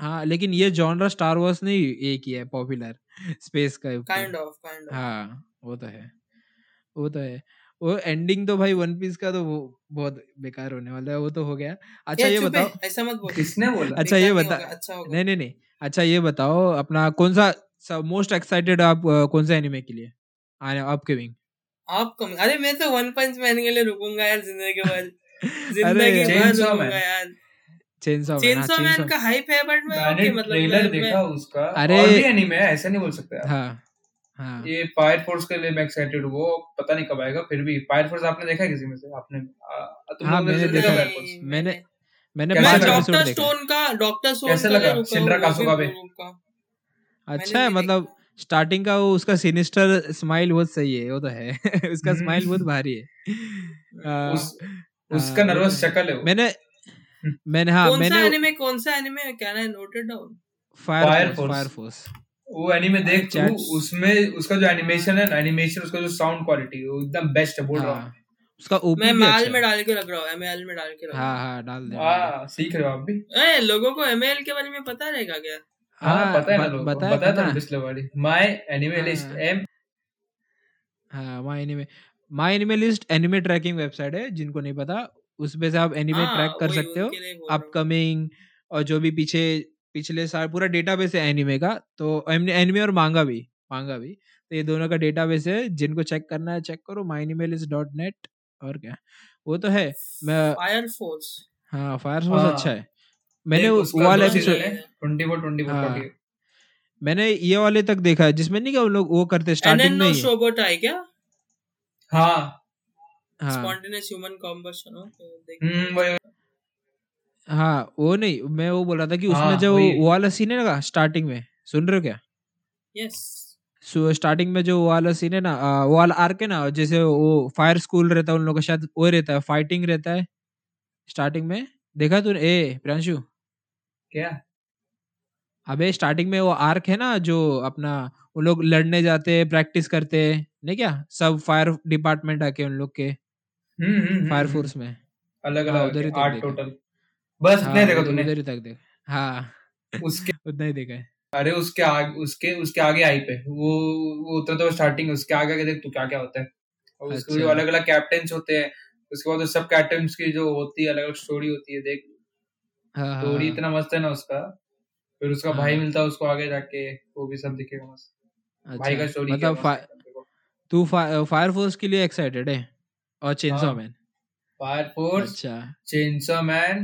हाँ लेकिन ये जॉनरा स्टार वॉर्स ने ये किया है पॉपुलर, स्पेस का काइंड ऑफ। हाँ वो तो है। वो एंडिंग तो भाई वन पीस का तो वो बहुत बेकार होने वाला है, वो तो हो गया। अच्छा ये बताओ, ऐसा मत बोल, किसने बोला? अच्छा ये बताओ, नहीं अच्छा ये बताओ अपना कौन सा मोस्ट एक्साइटेड आप कौन सा एनिमे के लिए अपकमिंग? अरे मैं तो वन पंच मैन के लिए रुकूंगा यार, जिंदगी के बाद रुकूंगा यार। चेनसॉ मैन का हाइप है बट मैं ट्रेलर देखा उसका, अरे एनिमे ऐसा नहीं बोल सकते। हां हाँ। ये फायर फोर्स के लिए मैं एक्साइटेड हूँ, पता नहीं कब आएगा। फिर भी फायर फोर्स आपने देखा किसी में से? आपने मैंने डॉक्टर स्टोन का, डॉक्टर स्टोन कैसा लगा? सिंड्रा कासुका पे अच्छा है, मतलब स्टार्टिंग का वो उसका सिनिस्टर स्माइल बहुत सही है, वो तो है उसका स्माइल बहुत भारी है, उसका नर्वस शक्ल है। मैंने हाँ मैंने कौन सा एनिमे क्या है नोटेड डाउन? Fire Force. वो एनिमे देख तू, उसमें उसका जो एनिमेशन है, एनिमेशन उसका जो साउंड क्वालिटी वो एकदम बेस्ट है, बोल रहा हूं। उसका ओपी मैं एमएल में डाल के रख रहा हूं, एमएल में डाल के रख रहा हूं। हां डाल दे। हां सीख रहे हो आप भी? ए लोगों को एमएल के बारे में पता रहेगा क्या? हां पता है ना लोगों को, पता था पिछले वाली माय एनिमे लिस्ट एम। हां My Anime List anime tracking website है, जिनको नहीं पता उस पे से आप एनिमे ट्रैक कर सकते हो, अपकमिंग और जो भी पिछले साल पूरा डेटाबेस है एनिमे का, तो एनिमे और मांगा भी तो ये दोनों का डेटाबेस है, जिनको चेक करना है चेक करो myanimelist.net। और क्या वो तो है फायर फोर्स। हाँ फायर फोर्स अच्छा है। मैंने वो वाला एपिसोड मैंने ये वाले तक देखा है जिसमें नहीं क्या वो लोग वो करते स्टार्टिंग में। हाँ स्पॉन्टेनियस ह्यूमन कंबशन हो हाँ वो नहीं मैं वो बोल रहा था कि उसमें जो वो वाला सीन है ना स्टार्टिंग में सुन रहे हो क्या यस सो स्टार्टिंग में जो वो वाला सीन है ना वो वाला आर्क है ना जैसे वो फायर स्कूल रहता है उन लोगों का शायद वो रहता है फाइटिंग रहता है स्टार्टिंग में देखा तूने ए प्रांशु क्या अबे स्टार्टिंग में वो आर्क है ना जो अपना उन लोग लड़ने जाते हैं प्रैक्टिस करते हैं नहीं क्या सब फायर डिपार्टमेंट आके उन लोग के फायर फोर्स में अलग अलग आठ टोटल बस नहीं देखा तूने इधर ही तक देख हां उसके उतना ही देखा है अरे उसके आगे आई पे वो उतरा तो स्टार्टिंग उसके आगे आगे देख तू क्या क्या होता है और उसके जो अलग अलग कैप्टन्स होते हैं उसके बाद सब कैप्टन्स की जो होती है अलग अलग स्टोरी होती है देख स्टोरी इतना मस्त है ना उसका फिर उसका भाई मिलता है उसको आगे जाके वो भी सब दिखेगा मस्त भाई का स्टोरी मतलब तू फायर फोर्स के लिए एक्साइटेड है और चेनसॉ मैन फायर फोर्स अच्छा चेनसॉ मैन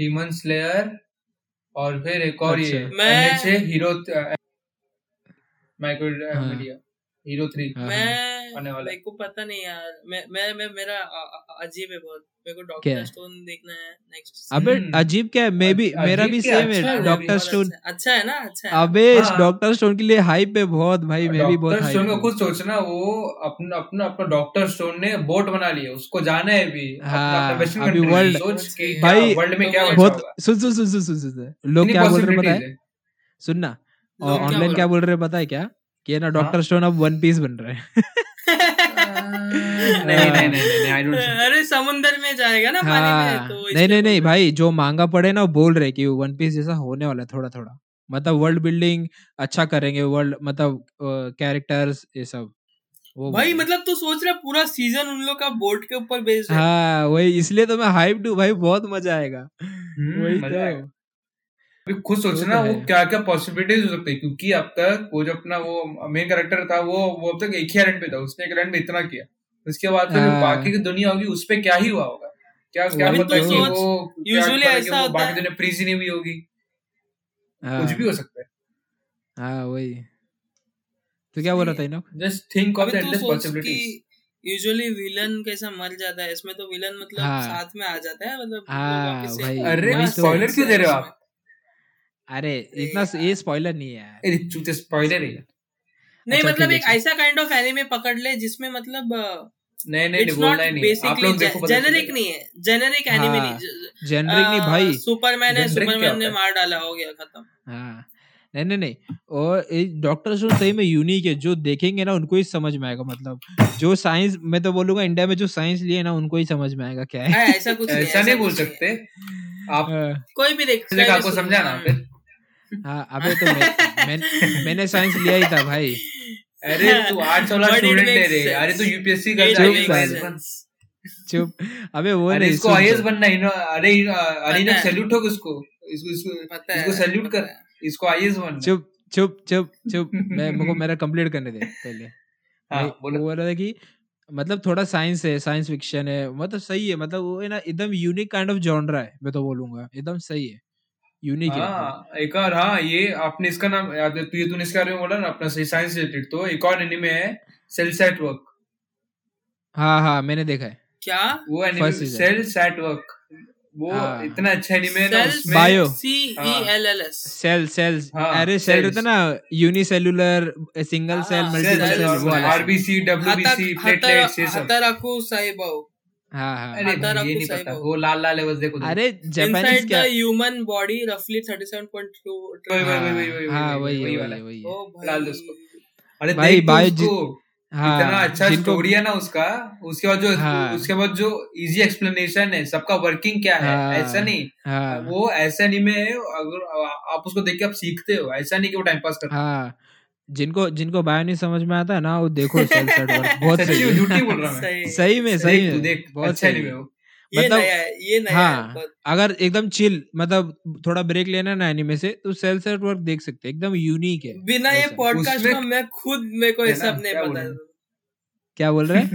डीमन स्लेयर और फिर एक और ये NHA hero Michael media hero 3 मेरे को पता नहीं यार मैं मेरा अजीब है बहुत मेरे को डॉक्टर स्टोन देखना है नेक्स्ट अबे अजीब क्या है मैं भी मेरा भी सेम है डॉक्टर स्टोन अच्छा है ना अच्छा है अबे डॉक्टर स्टोन के लिए हाइप है बहुत भाई मैं भी बहुत हाइप डॉक्टर स्टोन को कुछ सोचना वो अपना अपना अपना डॉक्टर स्टोन ने बोट बना लिया उसको जाना है अभी अपना बेस्ट कंट्री सोच के भाई वर्ल्ड में क्या बहुत सुन लोग क्या बोल रहे पता है सुनना और ऑनलाइन क्या बोल रहे पता है क्या कि ना डॉक्टर स्टोन अब वन पीस बन रहा है अरे समुंदर में जाएगा ना पानी में तो नहीं भाई जो मांगा पड़े ना बोल रहे कि वन पीस जैसा होने वाला है थोड़ा थोड़ा मतलब वर्ल्ड बिल्डिंग अच्छा करेंगे वर्ल्ड मतलब कैरेक्टर्स ये सब वो भाई मतलब तो सोच रहा पूरा सीजन उन लोग का बोर्ड के ऊपर बेस्ड है हाँ वही इसलिए तो मैं हाइप्ड हूँ भाई बहुत मजा आएगा वही खुद सोचना वो क्या क्या पॉसिबिलिटीज हो सकती है क्योंकि अब तक वो जो अपना वो मेन कैरेक्टर था वो अब तक एक ही आइलैंड पे था उसने एक आइलैंड में इतना किया उसके बाद फिर बाकी की दुनिया होगी उस पे क्या ही हुआ होगा क्या क्या पता कि वो यूजुअली ऐसा होता है बाकी दुनिया प्रिजनी भी होगी कुछ भी हो सकता है हां वही तो क्या बोल रहा था इनो just think of the endless possibilities usually villain कैसा मर जाता है इसमें तो विलन मतलब साथ में आ जाता है मतलब अरे स्पॉइलर क्यों दे रहे हो आप अरे इतना ये स्पॉइलर नहीं है अरे चूते स्पॉइलर है नहीं मतलब एक ऐसा काइंड ऑफ एनीमे पकड़ ले जिसमें मतलब नहीं बोलना ही नहीं आप लोग देखो जेनेरिक नहीं है जेनेरिक एनीमे नहीं जेनेरिक नहीं भाई सुपरमैन ने मार डाला हो गया खत्म हां नहीं और डॉक्टर स्टोन सही में यूनिक है जो देखेंगे ना उनको ही समझ में आएगा मतलब जो साइंस मैं तो बोलूंगा इंडिया में जो साइंस लिए ना उनको ही समझ में आएगा क्या है ऐसा कुछ ऐसा नहीं बोल सकते आप कोई भी देख आपको समझाना हाँ अबे तो मैंने साइंस लिया ही था भाई अरे तू आर्ट्स वाला स्टूडेंट है रे अरे तू यूपीएससी कर जाएगा चुप अबे वो नहीं इसको आईएएस बनना है अरे अरे ना सैल्यूट हो उसको इसको सैल्यूट कर इसको आईएएस बनना चुप चुप चुप चुप मैं मुझको मेरा कंप्लीट करने दे पहले हां बोल रहा था कि मतलब थोड़ा साइंस है साइंस फिक्शन है मतलब सही है मतलब वो है ना एकदम यूनिक काइंड ऑफ जॉनरा है मैं तो बोलूंगा एकदम सही है यूनिक है एक और हाँ ये आपने इसका नाम याद है ये तूने इसके बारे में बोला ना अपना सही साइंस रिलेटेड तो एक और एनीमे है सेल्स एट वर्क हाँ हाँ मैंने देखा है क्या वो एनीमे सेल्स एट वर्क वो इतना अच्छा एनीमे है ना उसमें बायो CELLS सेल्स अरे सेल रहता ना unicellular single cell multiple cell RBC WBC platelets ये सब हताराकु साइबो सबका वर्किंग क्या है ऐसा नहीं वो ऐसा नहीं में आप उसको देख के आप सीखते हो ऐसा नहीं कि वो टाइम पास करते हो जिनको जिनको बायो नहीं समझ में आता है ना वो देखो बहुत सही में देख बहुत अच्छा एनीमे हो मतलब ये नया है अगर एकदम चिल मतलब थोड़ा ब्रेक लेना ना एनीमे से तो सेल्स एट वर्क देख सकते एकदम यूनिक है बिना ये पॉडकास्ट का मैं खुद मेरे को सब नहीं पता क्या बोल रहे हैं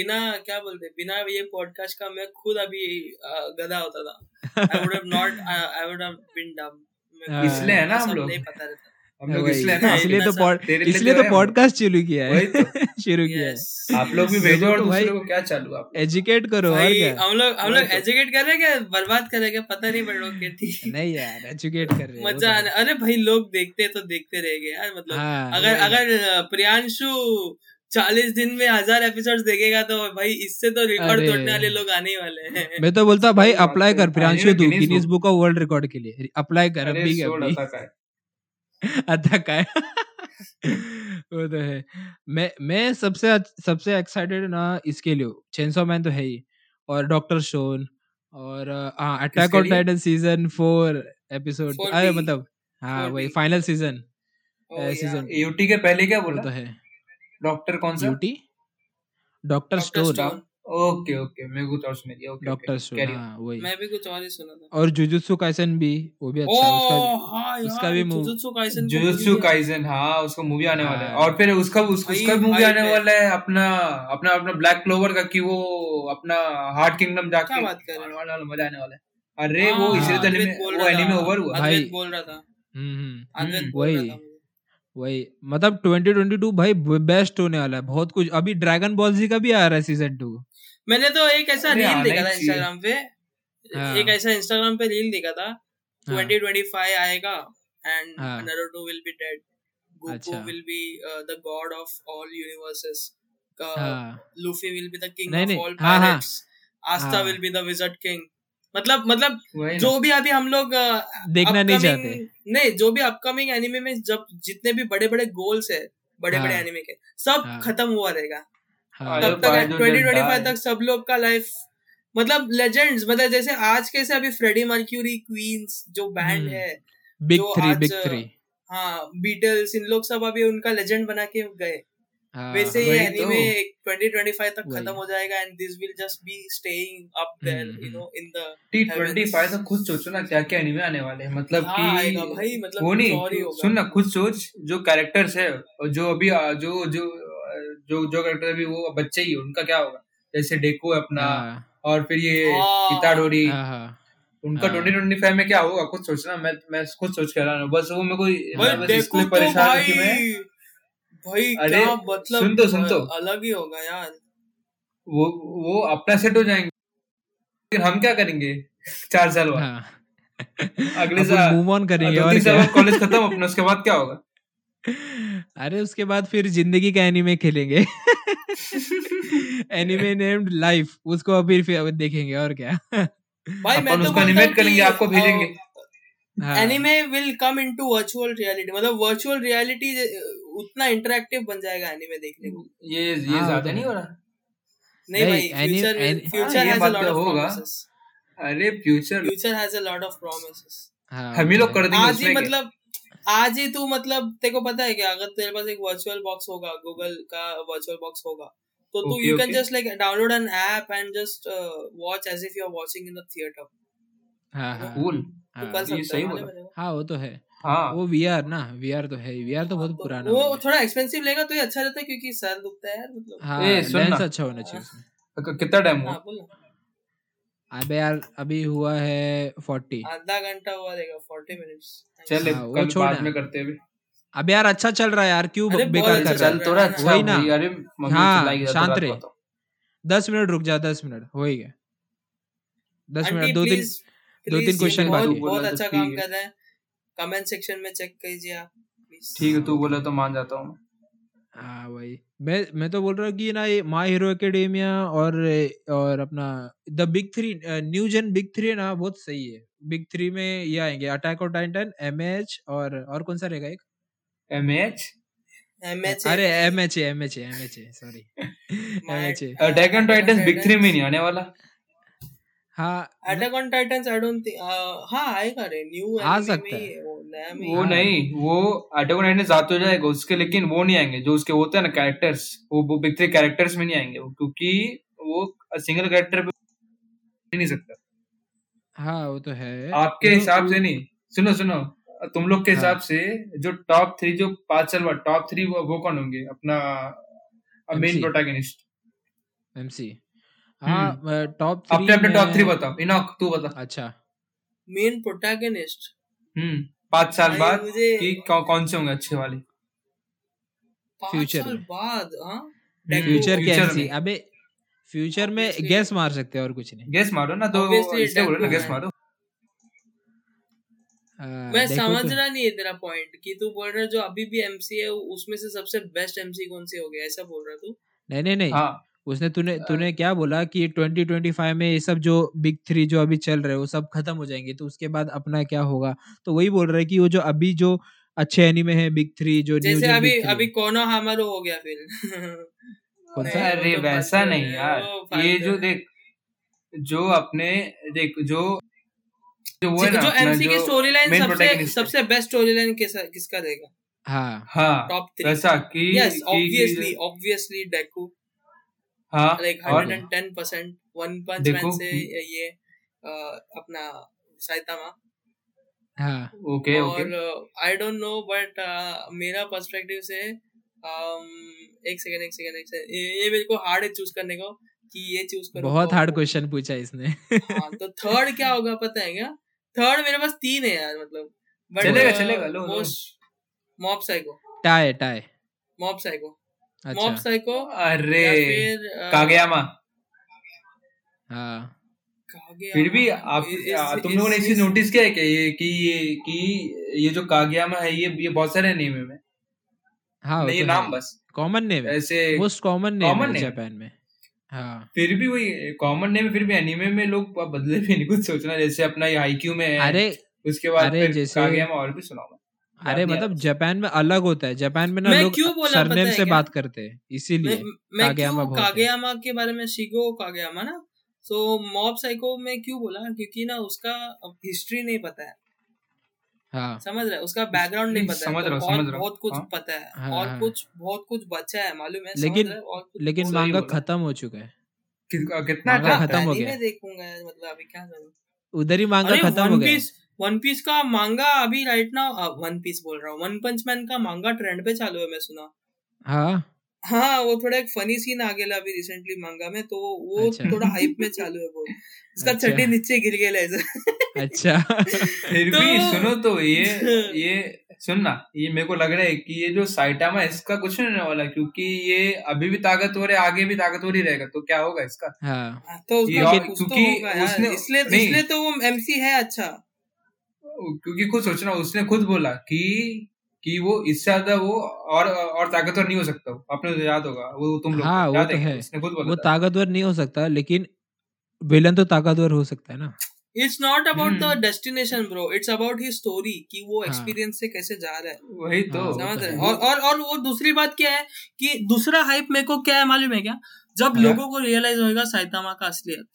बिना क्या बोलते बिना ये पॉडकास्ट का मैं खुद अभी गधा होता था I would have been dumb इसलिए है ना हम लोग इसलिए तो पॉडकास्ट शुरू किया है आप लोग भी भेजो और दूसरे को क्या चालू आप एजुकेट करो और क्या हम लोग एजुकेट कर रहे हैं क्या बर्बाद कर रहे हैं पता नहीं पड़ लोग कहती नहीं यार एजुकेट कर रहे मजा आना। अरे भाई लोग देखते तो देखते रहेंगे यार मतलब अगर प्रियांशु 40 दिन में 1000 एपिसोड देखेगा तो भाई इससे तो रिकॉर्ड तोड़ने वाले लोग आने ही वाले हैं। मैं तो बोलता भाई अप्लाई कर प्रियांशु तू Guinness book of world record के लिए अप्लाई कर अभी वो तो है। मैं सबसे एक्साइटेड ना इसके लिए चेनसॉ मैन तो है ही और डॉक्टर स्टोन और attack on Titan season 4 episode अरे मतलब हाँ वही फाइनल सीजन यूटी के पहले क्या बोला तो है डॉक्टर कौन सा यूटी डॉक्टर स्टोन ओके मैं कुछ और सुन लिया डॉक्टर स्टोन हाँ वही मैं भी कुछ और ही सुना था और जुजुत्सु काइसन भी वो भी अच्छा है उसका भी जुजुत्सु काइसन हाँ उसका मूवी आने वाला है और फिर उसका मूवी आने वाला है अपना अपना अपना ब्लैक क्लोवर का कि वो अपना हार्ट किंगडम जाके मजा आने वाला है। अरे वो इसलिए तो एनीमे ओवर हुआ भाई बोल रहा था वही वही मतलब 2022 भाई बेस्ट होने वाला है बहुत कुछ। अभी ड्रैगन बॉल जी का भी आ रहा है सीजन 2। मैंने तो एक ऐसा रील देखा था इंस्टाग्राम पे रील देखा था 2025 आएगा and Naruto will be dead Goku will be the god of all universes Luffy will be the king of all pirates Asta will be the wizard king मतलब जो भी अभी हम लोग देखना नहीं चाहते नहीं जो भी अपकमिंग एनिमे में जब जितने भी बड़े गोल्स है बड़े एनिमे के सब खत्म हुआ रहेगा तब तक 2025 तक सब लोग का लाइफ मतलब लेजेंड्स मतलब जैसे आज के से अभी फ्रेडी मर्क्यूरी क्वींस जो बैंड है बिग थ्री हाँ बीटल्स इन लोग सब अभी उनका लेजेंड बना के गए वैसे ही एनीमे 2025 तक खत्म हो जाएगा and this will just be staying up there you know in the T25 तक खुद सोचो ना क्या क्या एनीमे आने वाले हैं मतलब कि भाई मतलब सुन ना खुद सोच जो कैरेक्टर्स है और जो अभी जो जो जो जो कैरेक्टर अभी वो बच्चे ही उनका क्या होगा जैसे डेको अपना और फिर ये इताडोरी उनका 2025 में क्या होगा खुद सोचना। मैं खुद सोच के रहा बस वो मेरे को परेशान कि मैं भाई क्या मतलब सुन तो अलग ही होगा यार वो अपना सेट हो जाएंगे फिर हम क्या करेंगे 4 साल बाद अगले साल मूव ऑन करेंगे और कॉलेज खत्म अपना उसके बाद क्या होगा। अरे उसके बाद फिर जिंदगी का एनीमे खेलेंगे एनीमे नेम्ड लाइफ उसको फिर देखेंगे और क्या भाई मैं तो उसको एनिमेट करेंगे आपको भेजेंगे anime will come into virtual reality मतलब वर्चुअल रियलिटी उतना इंटरैक्टिव बन जाएगा एनीमे देखने को ये ज्यादा नहीं हो रहा नहीं भाई future has a lot of promises. अरे future has a lot of promises हम ही लोग कर देंगे आज ही मतलब आज ही तू मतलब तेरे को पता है क्या अगर तेरे पास एक वर्चुअल बॉक्स होगा गूगल का वर्चुअल बॉक्स होगा तो तू you can just like download an app and just watch as if you are watching in the theatre. हां कूल ये सही बोला हां वो तो है हाँ वो VR ना VR तो है VR तो बहुत पुराना वो थोड़ा एक्सपेंसिव लगेगा तो ये अच्छा रहता है क्योंकि सर दुखता है यार मतलब लेंस अच्छा होना चाहिए। कितना टाइम हुआ अबे यार अभी हुआ है 40 आधा घंटा हुआ रहेगा 40 मिनट्स चल कल बाद में करते हैं अबे यार अच्छा चल रहा है यार क्यों बेकार कर चल थोड़ा वही ना अरे मम्मी शांत रहे 10 मिनट रुक जा 10 मिनट हो ही गया 10 मिनट दो तीन क्वेश्चन बाकी बहुत अच्छा काम कर रहे हैं कमेंट सेक्शन में चेक कीजिए आप ठीक है तू बोला तो मान जाता हूँ हाँ भाई मैं तो बोल रहा हूँ कि ना ये माय हीरो एकेडमिया और अपना the big three new gen big three है ना बहुत सही है। बिग थ्री में ये आएंगे अटैक ऑन टाइटन MH और कौन सा रहेगा एक MH अरे MH sorry MH attack on Titan big three में नहीं आने वाला हाँ attack on Titans I don't think हाँ आएगा रे न्यू आ सकता है वो नहीं वो अटैक ऑन टाइटंस आता हो जाएगा उसके लेकिन वो नहीं आएंगे जो उसके होते हैं ना कैरेक्टर्स वो बिग थ्री कैरेक्टर्स में नहीं आएंगे क्योंकि वो सिंगल कैरेक्टर पे नहीं सकता। हाँ वो तो है आपके हिसाब से नहीं सुनो तुम लोग के हिसाब से जो टॉप 3 जो 5 साल बाद टॉप 3 वो कौन होंगे अपना मेन प्रोटैगनिस्ट MC हाँ टॉप 3 बताओ इनोक तू बता अच्छा मेन प्रोटैगनिस्ट 5 साल बाद कि कौन से होंगे अच्छे वाले फ्यूचर बाद। हाँ फ्यूचर कैसी? अबे फ्यूचर में गैस मार सकते हो और कुछ नहीं। गैस मारो ना, तो इसलिए बोलो ना गैस मारो। मैं समझ रहा नहीं है तेरा पॉइंट कि तू बोल रहा है जो अभी भी एमसी है उसमें से सबसे बेस्ट एमसी कौन सी हो गया, ऐसा बोल रहा तू? नहीं उसने तूने क्या बोला कि 2025 में ये सब जो बिग थ्री जो अभी चल रहे वो सब खत्म हो जाएंगे तो उसके बाद अपना क्या होगा, तो वही बोल रहा है कि वो जो अभी जो अच्छे एनीमे है बिग थ्री जो जैसे अभी कोनोहामारू हो गया फिर कौन सा? अरे वैसा नहीं यार, ये जो देख जो अपने देख जो वो ना, जो एमसी की स्टोरी लाइन सबसे बेस्ट स्टोरी लाइन किसका देगा? हाँ टॉप 3 वैसा कि यस ऑब्वियसली डेकू। हाँ लाइक 110% वन पंच मैन से ये अपना साइतामा। हाँ okay I don't know but मेरा पर्सपेक्टिव से एक सेकंड ये मेरे को हार्ड है चूज करने को कि ये चूज करो। बहुत हार्ड क्वेश्चन पूछा इसने। हाँ तो थर्ड क्या होगा पता है क्या? थर्ड मेरे पास 3 है यार, मतलब चलेगा लो मॉब साइको टाई मॉब साइको अरे कागेयामा। हाँ फिर भी आप तुम लोगों ने इसे नोटिस किया है क्या ये कि ये जो कागेयामा है ये बहुत सारे एनीमे में हाँ ये नाम बस कॉमन नेम है, ऐसे मोस्ट कॉमन नेम है जापान में। हाँ फिर भी वही कॉमन नेम, फिर भी एनीमे में लोग बदले भी नहीं, कुछ सोचना जैसे अपना ये हाइक्यू में है। अरे उसके बाद फिर कागेयामा और भी सुनाऊंगा। अरे मतलब जापान में अलग होता है, जापान में ना लोग सरनेम से बात करते हैं इसीलिए कागेयामा के बारे में शिगो कागेयामा ना। सो मॉब साइको में क्यों बोला? क्योंकि ना उसका हिस्ट्री नहीं पता है। हाँ समझ रहा है, उसका बैकग्राउंड नहीं पता है, बहुत कुछ पता है और कुछ बहुत कुछ बचा है मालूम है, लेकिन मांगा खत्म हो चुका है। कितना खत्म हो गया देखूंगा मतलब अभी क्या उधर ही मांगा खत्म हो गया। वन पीस का मांगा अभी राइट नाउ वन पीस बोल रहा हूँ, वन पंच मैन का मांगा ट्रेंड पे चालू है मैं सुना। हाँ वो थोड़ा एक फनी सीन आ गया अभी रिसेंटली मांगा में, तो वो थोड़ा हाइप में चालू है वो, इसका चड्डी नीचे गिर गया ऐसा। अच्छा फिर भी सुनो तो ये सुनना, ये मेरे को लग रहा है कि ये जो साइटामा इसका कुछ नहीं होने वाला क्योंकि ये अभी भी ताकतवर है, आगे भी ताकतवर ही रहेगा, तो क्या होगा इसका? तो इसलिए तो वो एमसी है अच्छा, क्योंकि खुद सोचना उसने खुद बोला कि वो इससे ज्यादा वो और ताकतवर नहीं हो सकता, अपने याद होगा वो तुम लोग। हाँ वो तो है, उसने खुद बोला वो ताकतवर नहीं हो सकता लेकिन विलन तो ताकतवर हो सकता है ना। It's not about the destination bro, it's about his story कि वो एक्सपीरियंस से कैसे जा रहा है, वही तो समझ रहे। और वो दूसरी बात क्या है कि दूसरा हाइप मेरे को क्या है मालूम है क्या? जब लोगों को रियलाइज होगा साइतामा का असलियत,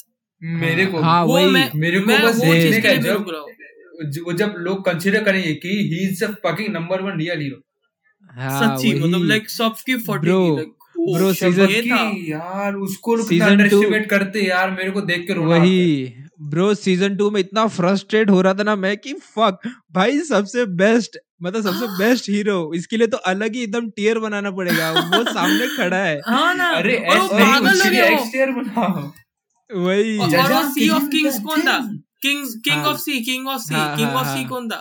मेरे को बस देखने का वो जब लोग कंसीडर करेंगे कि he is the fucking number 1 real hero. सच्ची मतलब लाइक सॉफ्ट की 40 ब्रो सीजन की यार उसको कितना अंडरएस्टिमेट करते यार, मेरे को देख के रोना आता है ब्रो। सीजन 2 में इतना फ्रस्ट्रेट हो रहा था ना मैं कि फक भाई सबसे बेस्ट हीरो, इसके लिए तो अलग ही एकदम टियर बनाना पड़ेगा। वो सामने खड़ा है। हाँ ना अरे एक्स टियर बनाओ वही। और सी ऑफ किंग्स कौन था? किंग ऑफ सी कौन था?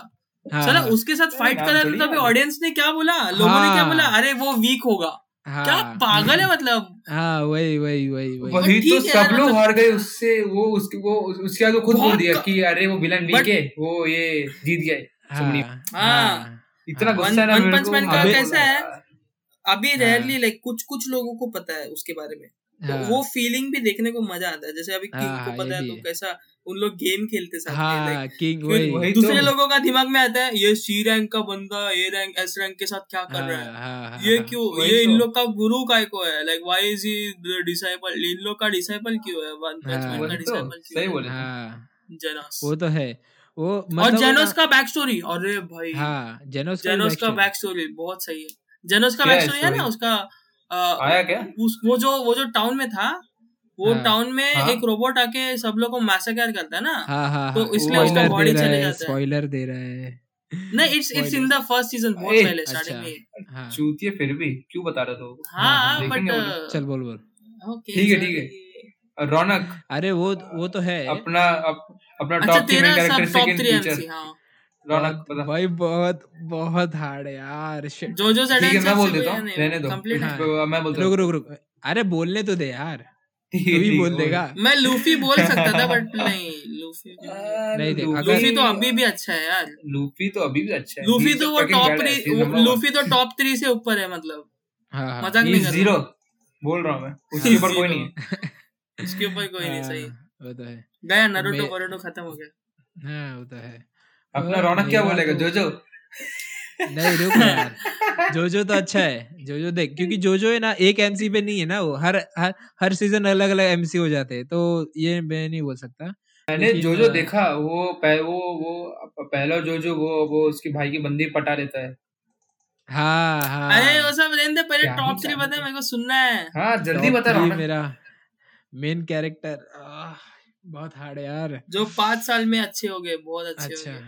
चला उसके साथ फाइट कर रहा था, तभी ऑडियंस ने क्या बोला, लोगों ने क्या बोला? अरे वो वीक होगा। क्या पागल है मतलब। हाँ वही तो सब लोग हार गए उससे। उसके आगे खुद बोल दिया कि अरे वो विलन वीक है, वो ये जीत गए। हाँ इतना गुस्सा ना। वन पंच मैन का कैसा है अभी रेयरली लाइक कुछ लोगों को पता है उसके बारे में, तो वो फीलिंग भी देखने को मजा आता है। जैसे अभी किंग को पता है तो कैसा उन लोग गेम खेलते साथ में, दूसरे लोगों का दिमाग में आता है ये सी रैंक का बंदा ए रैंक एस रैंक के साथ क्या कर रहा है, ये क्यों, ये इन लोग का गुरु काय को है, like why is he disciple, इन लोग का डिसाइपल क्यों है, वन पंच मैन का डिसाइपल क्यों है। सही बोले जेनोस। वो तो है वो, और जेनोस का बैक स्टोरी, अरे भाई जेनोस का बैक स्टोरी बहुत सही है। जेनोस का बैक स्टोरी है ना उसका आया क्या? वो जो टाउन में था, वो टाउन में एक रोबोट आके सब लोग को मैसेकर करता है ना। तो इसलिए उसका बॉडी चले जाता है। स्पॉइलर दे रहा है ना। It's in the first season, बहुत पहले स्टार्टिंग में। चूतिए फिर भी क्यों बता रहे हो? हाँ बट चल बोल ठीक है रौनक। अरे वो तो है अपना टॉप 3 कैरेक्टर। भाई बहुत बहुत हार्ड है यार। जोजो सेडन मैं बोल देता हूं, रहने दो, मैं बोलता हूं। रुक अरे बोलने तो दे यार, तू भी बोल देगा। मैं लूफी बोल सकता था बट नहीं, लूफी नहीं देख। लूफी तो अभी भी अच्छा है यार, लूफी तो अभी भी अच्छा है। लूफी तो टॉप 3 से ऊपर है, मतलब मजाक नहीं कर रहा बोल रहा हूं मैं। उसके ऊपर कोई नहीं है, उसके ऊपर कोई नहीं। सही होता है गया नारुतो बोरुतो खत्म हो गया। हां होता है अपना। रौनक क्या बोलेगा? जोजो नहीं रुक यार, जोजो तो अच्छा है। जोजो देख, क्योंकि जोजो है ना एक एमसी पे नहीं है ना, वो हर सीजन अलग अलग एमसी हो जाते हैं, तो ये मैं नहीं बोल सकता। मैंने जोजो देखा, वो पहला जोजो वो उसके भाई की बंदी पटा लेता है। हाँ हाँ अरे वो सब रहने दे, पहले टॉप 3 बता, मेरे को सुनना है। हाँ जल्दी बता रहा हूँ। मेरा मेन कैरेक्टर बहुत हार्ड है यार, जो 5 साल में अच्छे हो गए, बहुत अच्छे हो गए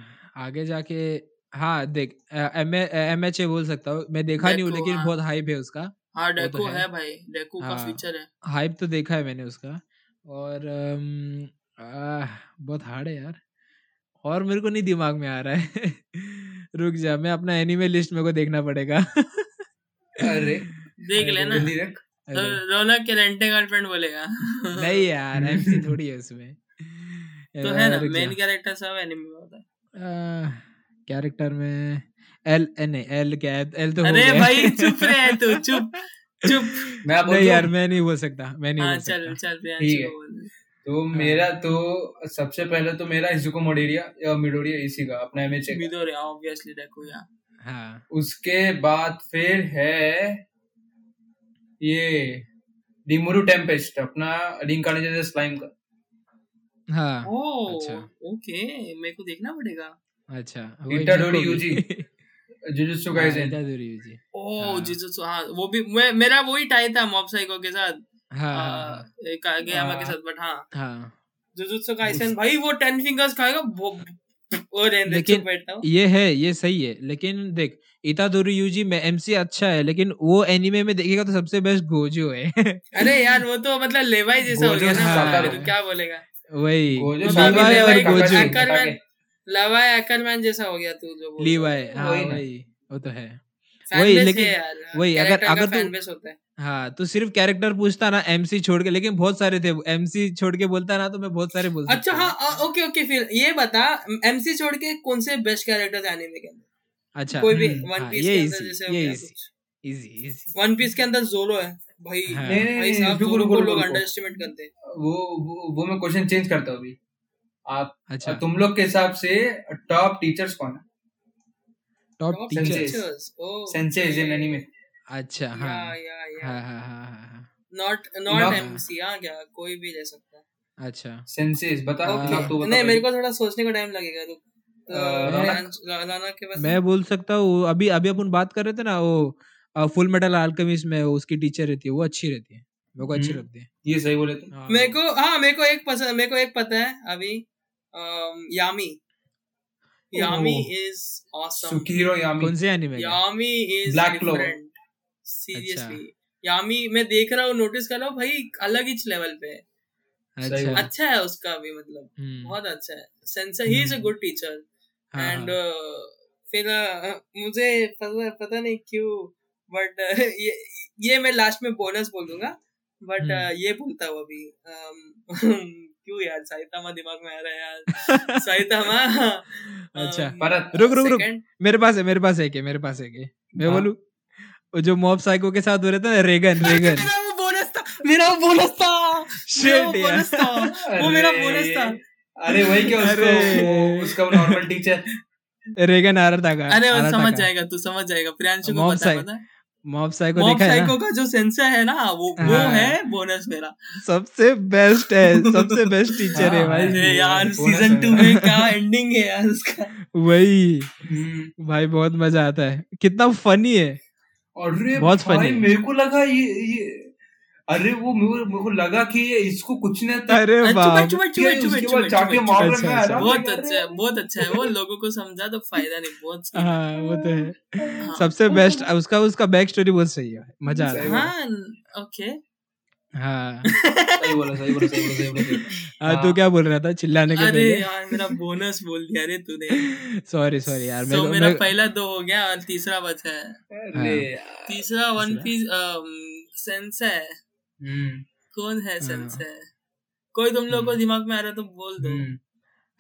आगे जाके। हाँ देख एमएचए बोल सकता हूँ मैं, देखा नहीं हूँ लेकिन बहुत हाइप है उसका। हाँ डेको है भाई, डेको का फीचर है, हाइप तो देखा है मैंने उसका। और बहुत हार्ड है यार, और मेरे को नहीं दिमाग में आ रहा है। रुक जा, मैं अपना एनिमे लिस्ट मेरे को देखना पड़ेगा। अरे देख लेना, रौनक के रेंटे गर्लफ्रेंड बोलेगा। नहीं यार एमसी थोड़ी है उसमें, तो है ना मेन कैरेक्टर सब एनिमे में होता है। कैरेक्टर में एल नहीं एल क्या है, एल तो हो गया। अरे भाई चुप रहे तू, चुप मैं बोल नहीं यार, मैं नहीं बोल सकता, मैं नहीं बोल सकता। चल तो मेरा तो सबसे पहले तो मेरा इजुको मोडेरिया या मिडोरिया इसी का अपना एमएच है, मिडोरिया ऑब्वियसली देखो यार। हां उसके बाद फिर है ये डिमुरु टेम्पेस्ट, अपना रिंकानेशन स्लाइम का। हां ओह अच्छा ओके, मेरे को देखना पड़ेगा। अच्छा Itadori Yuji Jujutsu Kaisen, Itadori Yuji oh Jujutsu. हां वो भी मेरा वही टाई था मॉब साइको के साथ। हाँ, एक आगे के साथ बट हाँ। जुजुत्सु काइसेन भाई वो 10 फिंगर्स खाएगा वो लेकिन ये सही है। लेकिन देख इतादोरी यूजी में एमसी अच्छा है, लेकिन वो एनीमे में देखेगा तो सबसे बेस्ट गोजो है। अरे यार वो तो मतलब लेवाई जैसा हो गया ना, क्या बोलेगा वही एकरमैन जैसा हो गया तू जो लेवाई। वही वो तो है वही, लेकिन वही अगर फैन बेस होता है। हाँ तो सिर्फ कैरेक्टर पूछता ना एमसी छोड़ के, लेकिन बहुत सारे थे एमसी छोड़ के बोलता ना, तो मैं बहुत सारे बोलता। अच्छा हाँ ओके फिर ये बता एमसी छोड़ के कौन से बेस्ट कैरेक्टर्स एनीमे के अंदर? अच्छा कोई भी वन पीस के अंदर जैसे इजी वन पीस के अंदर ज़ोरो है भाई। भाई साहब लोग अंडरएस्टिमेट करते हैं वो। मैं क्वेश्चन चेंज करता हूं अभी, आप तुम लोग के हिसाब से टॉप टीचर्स कौन है? Top teachers senseis in anime. अच्छा हाँ नॉट एमसी क्या कोई भी ले सकता है। अच्छा सेंसेस बता तो नहीं, मेरे को थोड़ा सोचने का टाइम लगेगा। तो मैं बोल सकता हूँ अभी अपन बात कर रहे थे ना, वो फुलमेटल अल्केमिस्ट में उसकी टीचर रहती है, वो अच्छी रहती है, मेरे को अच्छी लगती है। ये सही बोले थे मेरे को। हाँ मेरे को एक पता है अभी, यामी। Yami is awesome. कौन से anime? Yami is Black Clover. Seriously Yami मैं देख रहा हूँ, नोटिस कर रहा हूँ भाई, अलग ही लेवल पे है। अच्छा है उसका भी मतलब बहुत अच्छा है। Sensei he is a good teacher. And फिर मुझे पता नहीं क्यों बट ये मैं लास्ट में बोनस बोल दूंगा बट ये बोलता हूँ अभी। क्यों यार साइतामा दिमाग में आ रहा है यार। साइतामा अच्छा रुक मेरे पास है के मैं बोलूं जो मॉब साइको के साथ हो रहे थे ना, रेगन मेरा बोनस था। अरे वही क्या उसका नॉर्मल टीचर रेगन आ रहा था। अरे तू समझ जाएगा प्रियांशु को पता है। मॉब साइको देखा है ना? मॉब साइको का जो सेंसर है ना वो है बोनस। मेरा सबसे बेस्ट टीचर है भाई यार। सीजन 2 में क्या एंडिंग है यार उसका, वही भाई बहुत मजा आता है, कितना फनी है। अरे बहुत भाई मेरे को लगा ये अरे वो मेरे को लगा कि इसको कुछ नहीं आता। अरे बहुत अच्छा है वो। लोगों को समझा तो फायदा नहीं, बहुत सही। हाँ वो तो है सबसे बेस्ट। उसका बैक स्टोरी बहुत सही है, मजा आ रहा है। हाँ ओके हाँ सही बोला। तो क्या बोल रहा था चिल्लाने के? अरे यार मेरा बोनस बोल दिया रे तूने। सॉरी यार मेरा पहला दो हो गया और तीसरा बचा है। अरे तीसरा वन पीस सेंसे कौन है? सेंसे कोई तुम लोग को दिमाग में आ रहा तो बोल दो।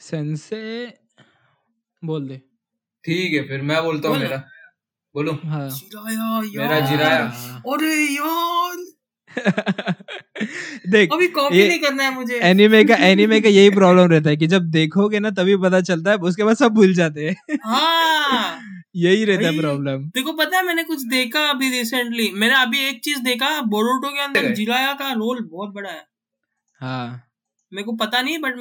सेंसे बोल दे। ठीक है फिर मैं बोलता हूँ। मेरा बोलो। मेरा जिराया। अरे यार देख अभी कॉपी नहीं करना है मुझे। एनीमे का यही प्रॉब्लम रहता है कि जब देखोगे ना तभी पता चलता है, उसके बाद सब भूल जाते हैं। हाँ यही रहता है प्रॉब्लम। देखो पता है मैंने कुछ देखा अभी रिसेंटली, मैंने अभी एक चीज देखा बोरूटो के अंदर जिराया का रोल बहुत बड़ा है। हाँ मेरे को पता नहीं बट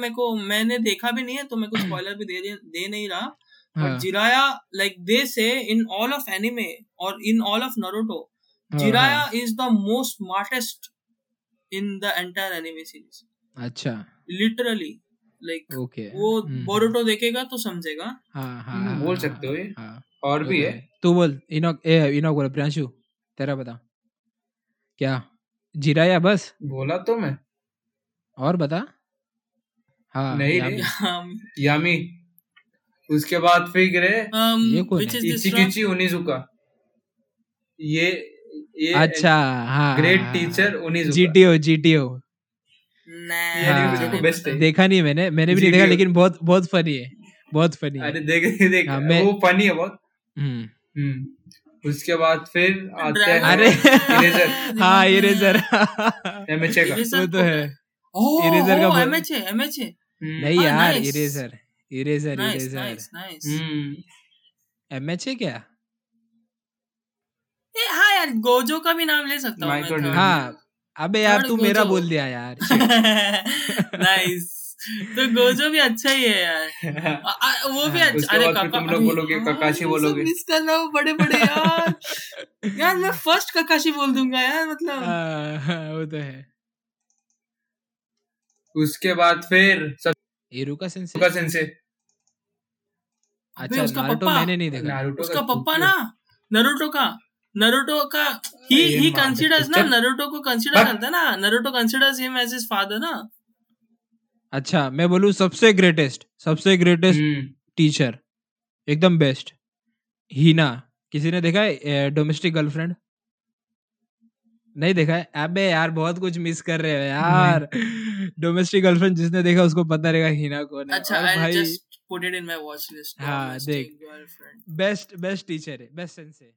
मैंने देखा भी नहीं है तो मेरे को स्पॉइलर भी दे नहीं रहा। बट जिराया लाइक दे से इन ऑल ऑफ एनिमे और in all of Naruto Jiraiya is the most smartest in the entire anime series. अच्छा. Literally, like वो Boruto देखेगा तो समझेगा. हाँ बोल सकते हो ये. और भी है. तू बोल इनोक बोल प्रांशु तेरा बता क्या? Jiraiya बस बोला तो मैं. और बता. हाँ नहीं यामी. उसके बाद फिर इचिकिची ओनिजुका ये अच्छा हाँ ग्रेट टीचर ओनिजुका जीटीओ नहीं देखा नहीं मैंने भी नहीं देखा लेकिन बहुत फनी है अरे देख वो फनी है बहुत। उसके बाद फिर आते हैं अरे हाँ इरेजर एमएचए का वो तो है। इरेजर का एमएचए नहीं यार इरेजर एमएचए क्या? हाँ यार गोजो का भी नाम ले सकता हूँ। हाँ अबे यार तू मेरा बोल दिया यार। नाइस तो गोजो भी अच्छा ही है यार। वो भी अच्छा। अरे तुम लोग बोलोगे काकाशी बोलोगे मिस कर रहा हूँ बड़े बड़े यार। यार मैं फर्स्ट काकाशी बोल दूंगा यार मतलब वो तो है। उसके बाद फिर इरुका सेंसे अच्छा नारुतो मैंने नहीं देखा। उसका पप्पा ना नारुतो का ही कंसीडर्स ना नारुतो को कंसीडर करता है ना। Naruto considers him as his father ना। अच्छा मैं बोलूं सबसे ग्रेटेस्ट टीचर एकदम बेस्ट हीना। किसी ने देखा है डोमेस्टिक गर्लफ्रेंड? नहीं देखा है? अबे यार बहुत कुछ मिस कर रहे हो यार। डोमेस्टिक गर्लफ्रेंड जिसने देखा उसको पता रहेगा हीना कौन है। अच्छा भाई put it in my watch list. हाँ देख बेस्ट टीचर है बेस्ट सेंसे।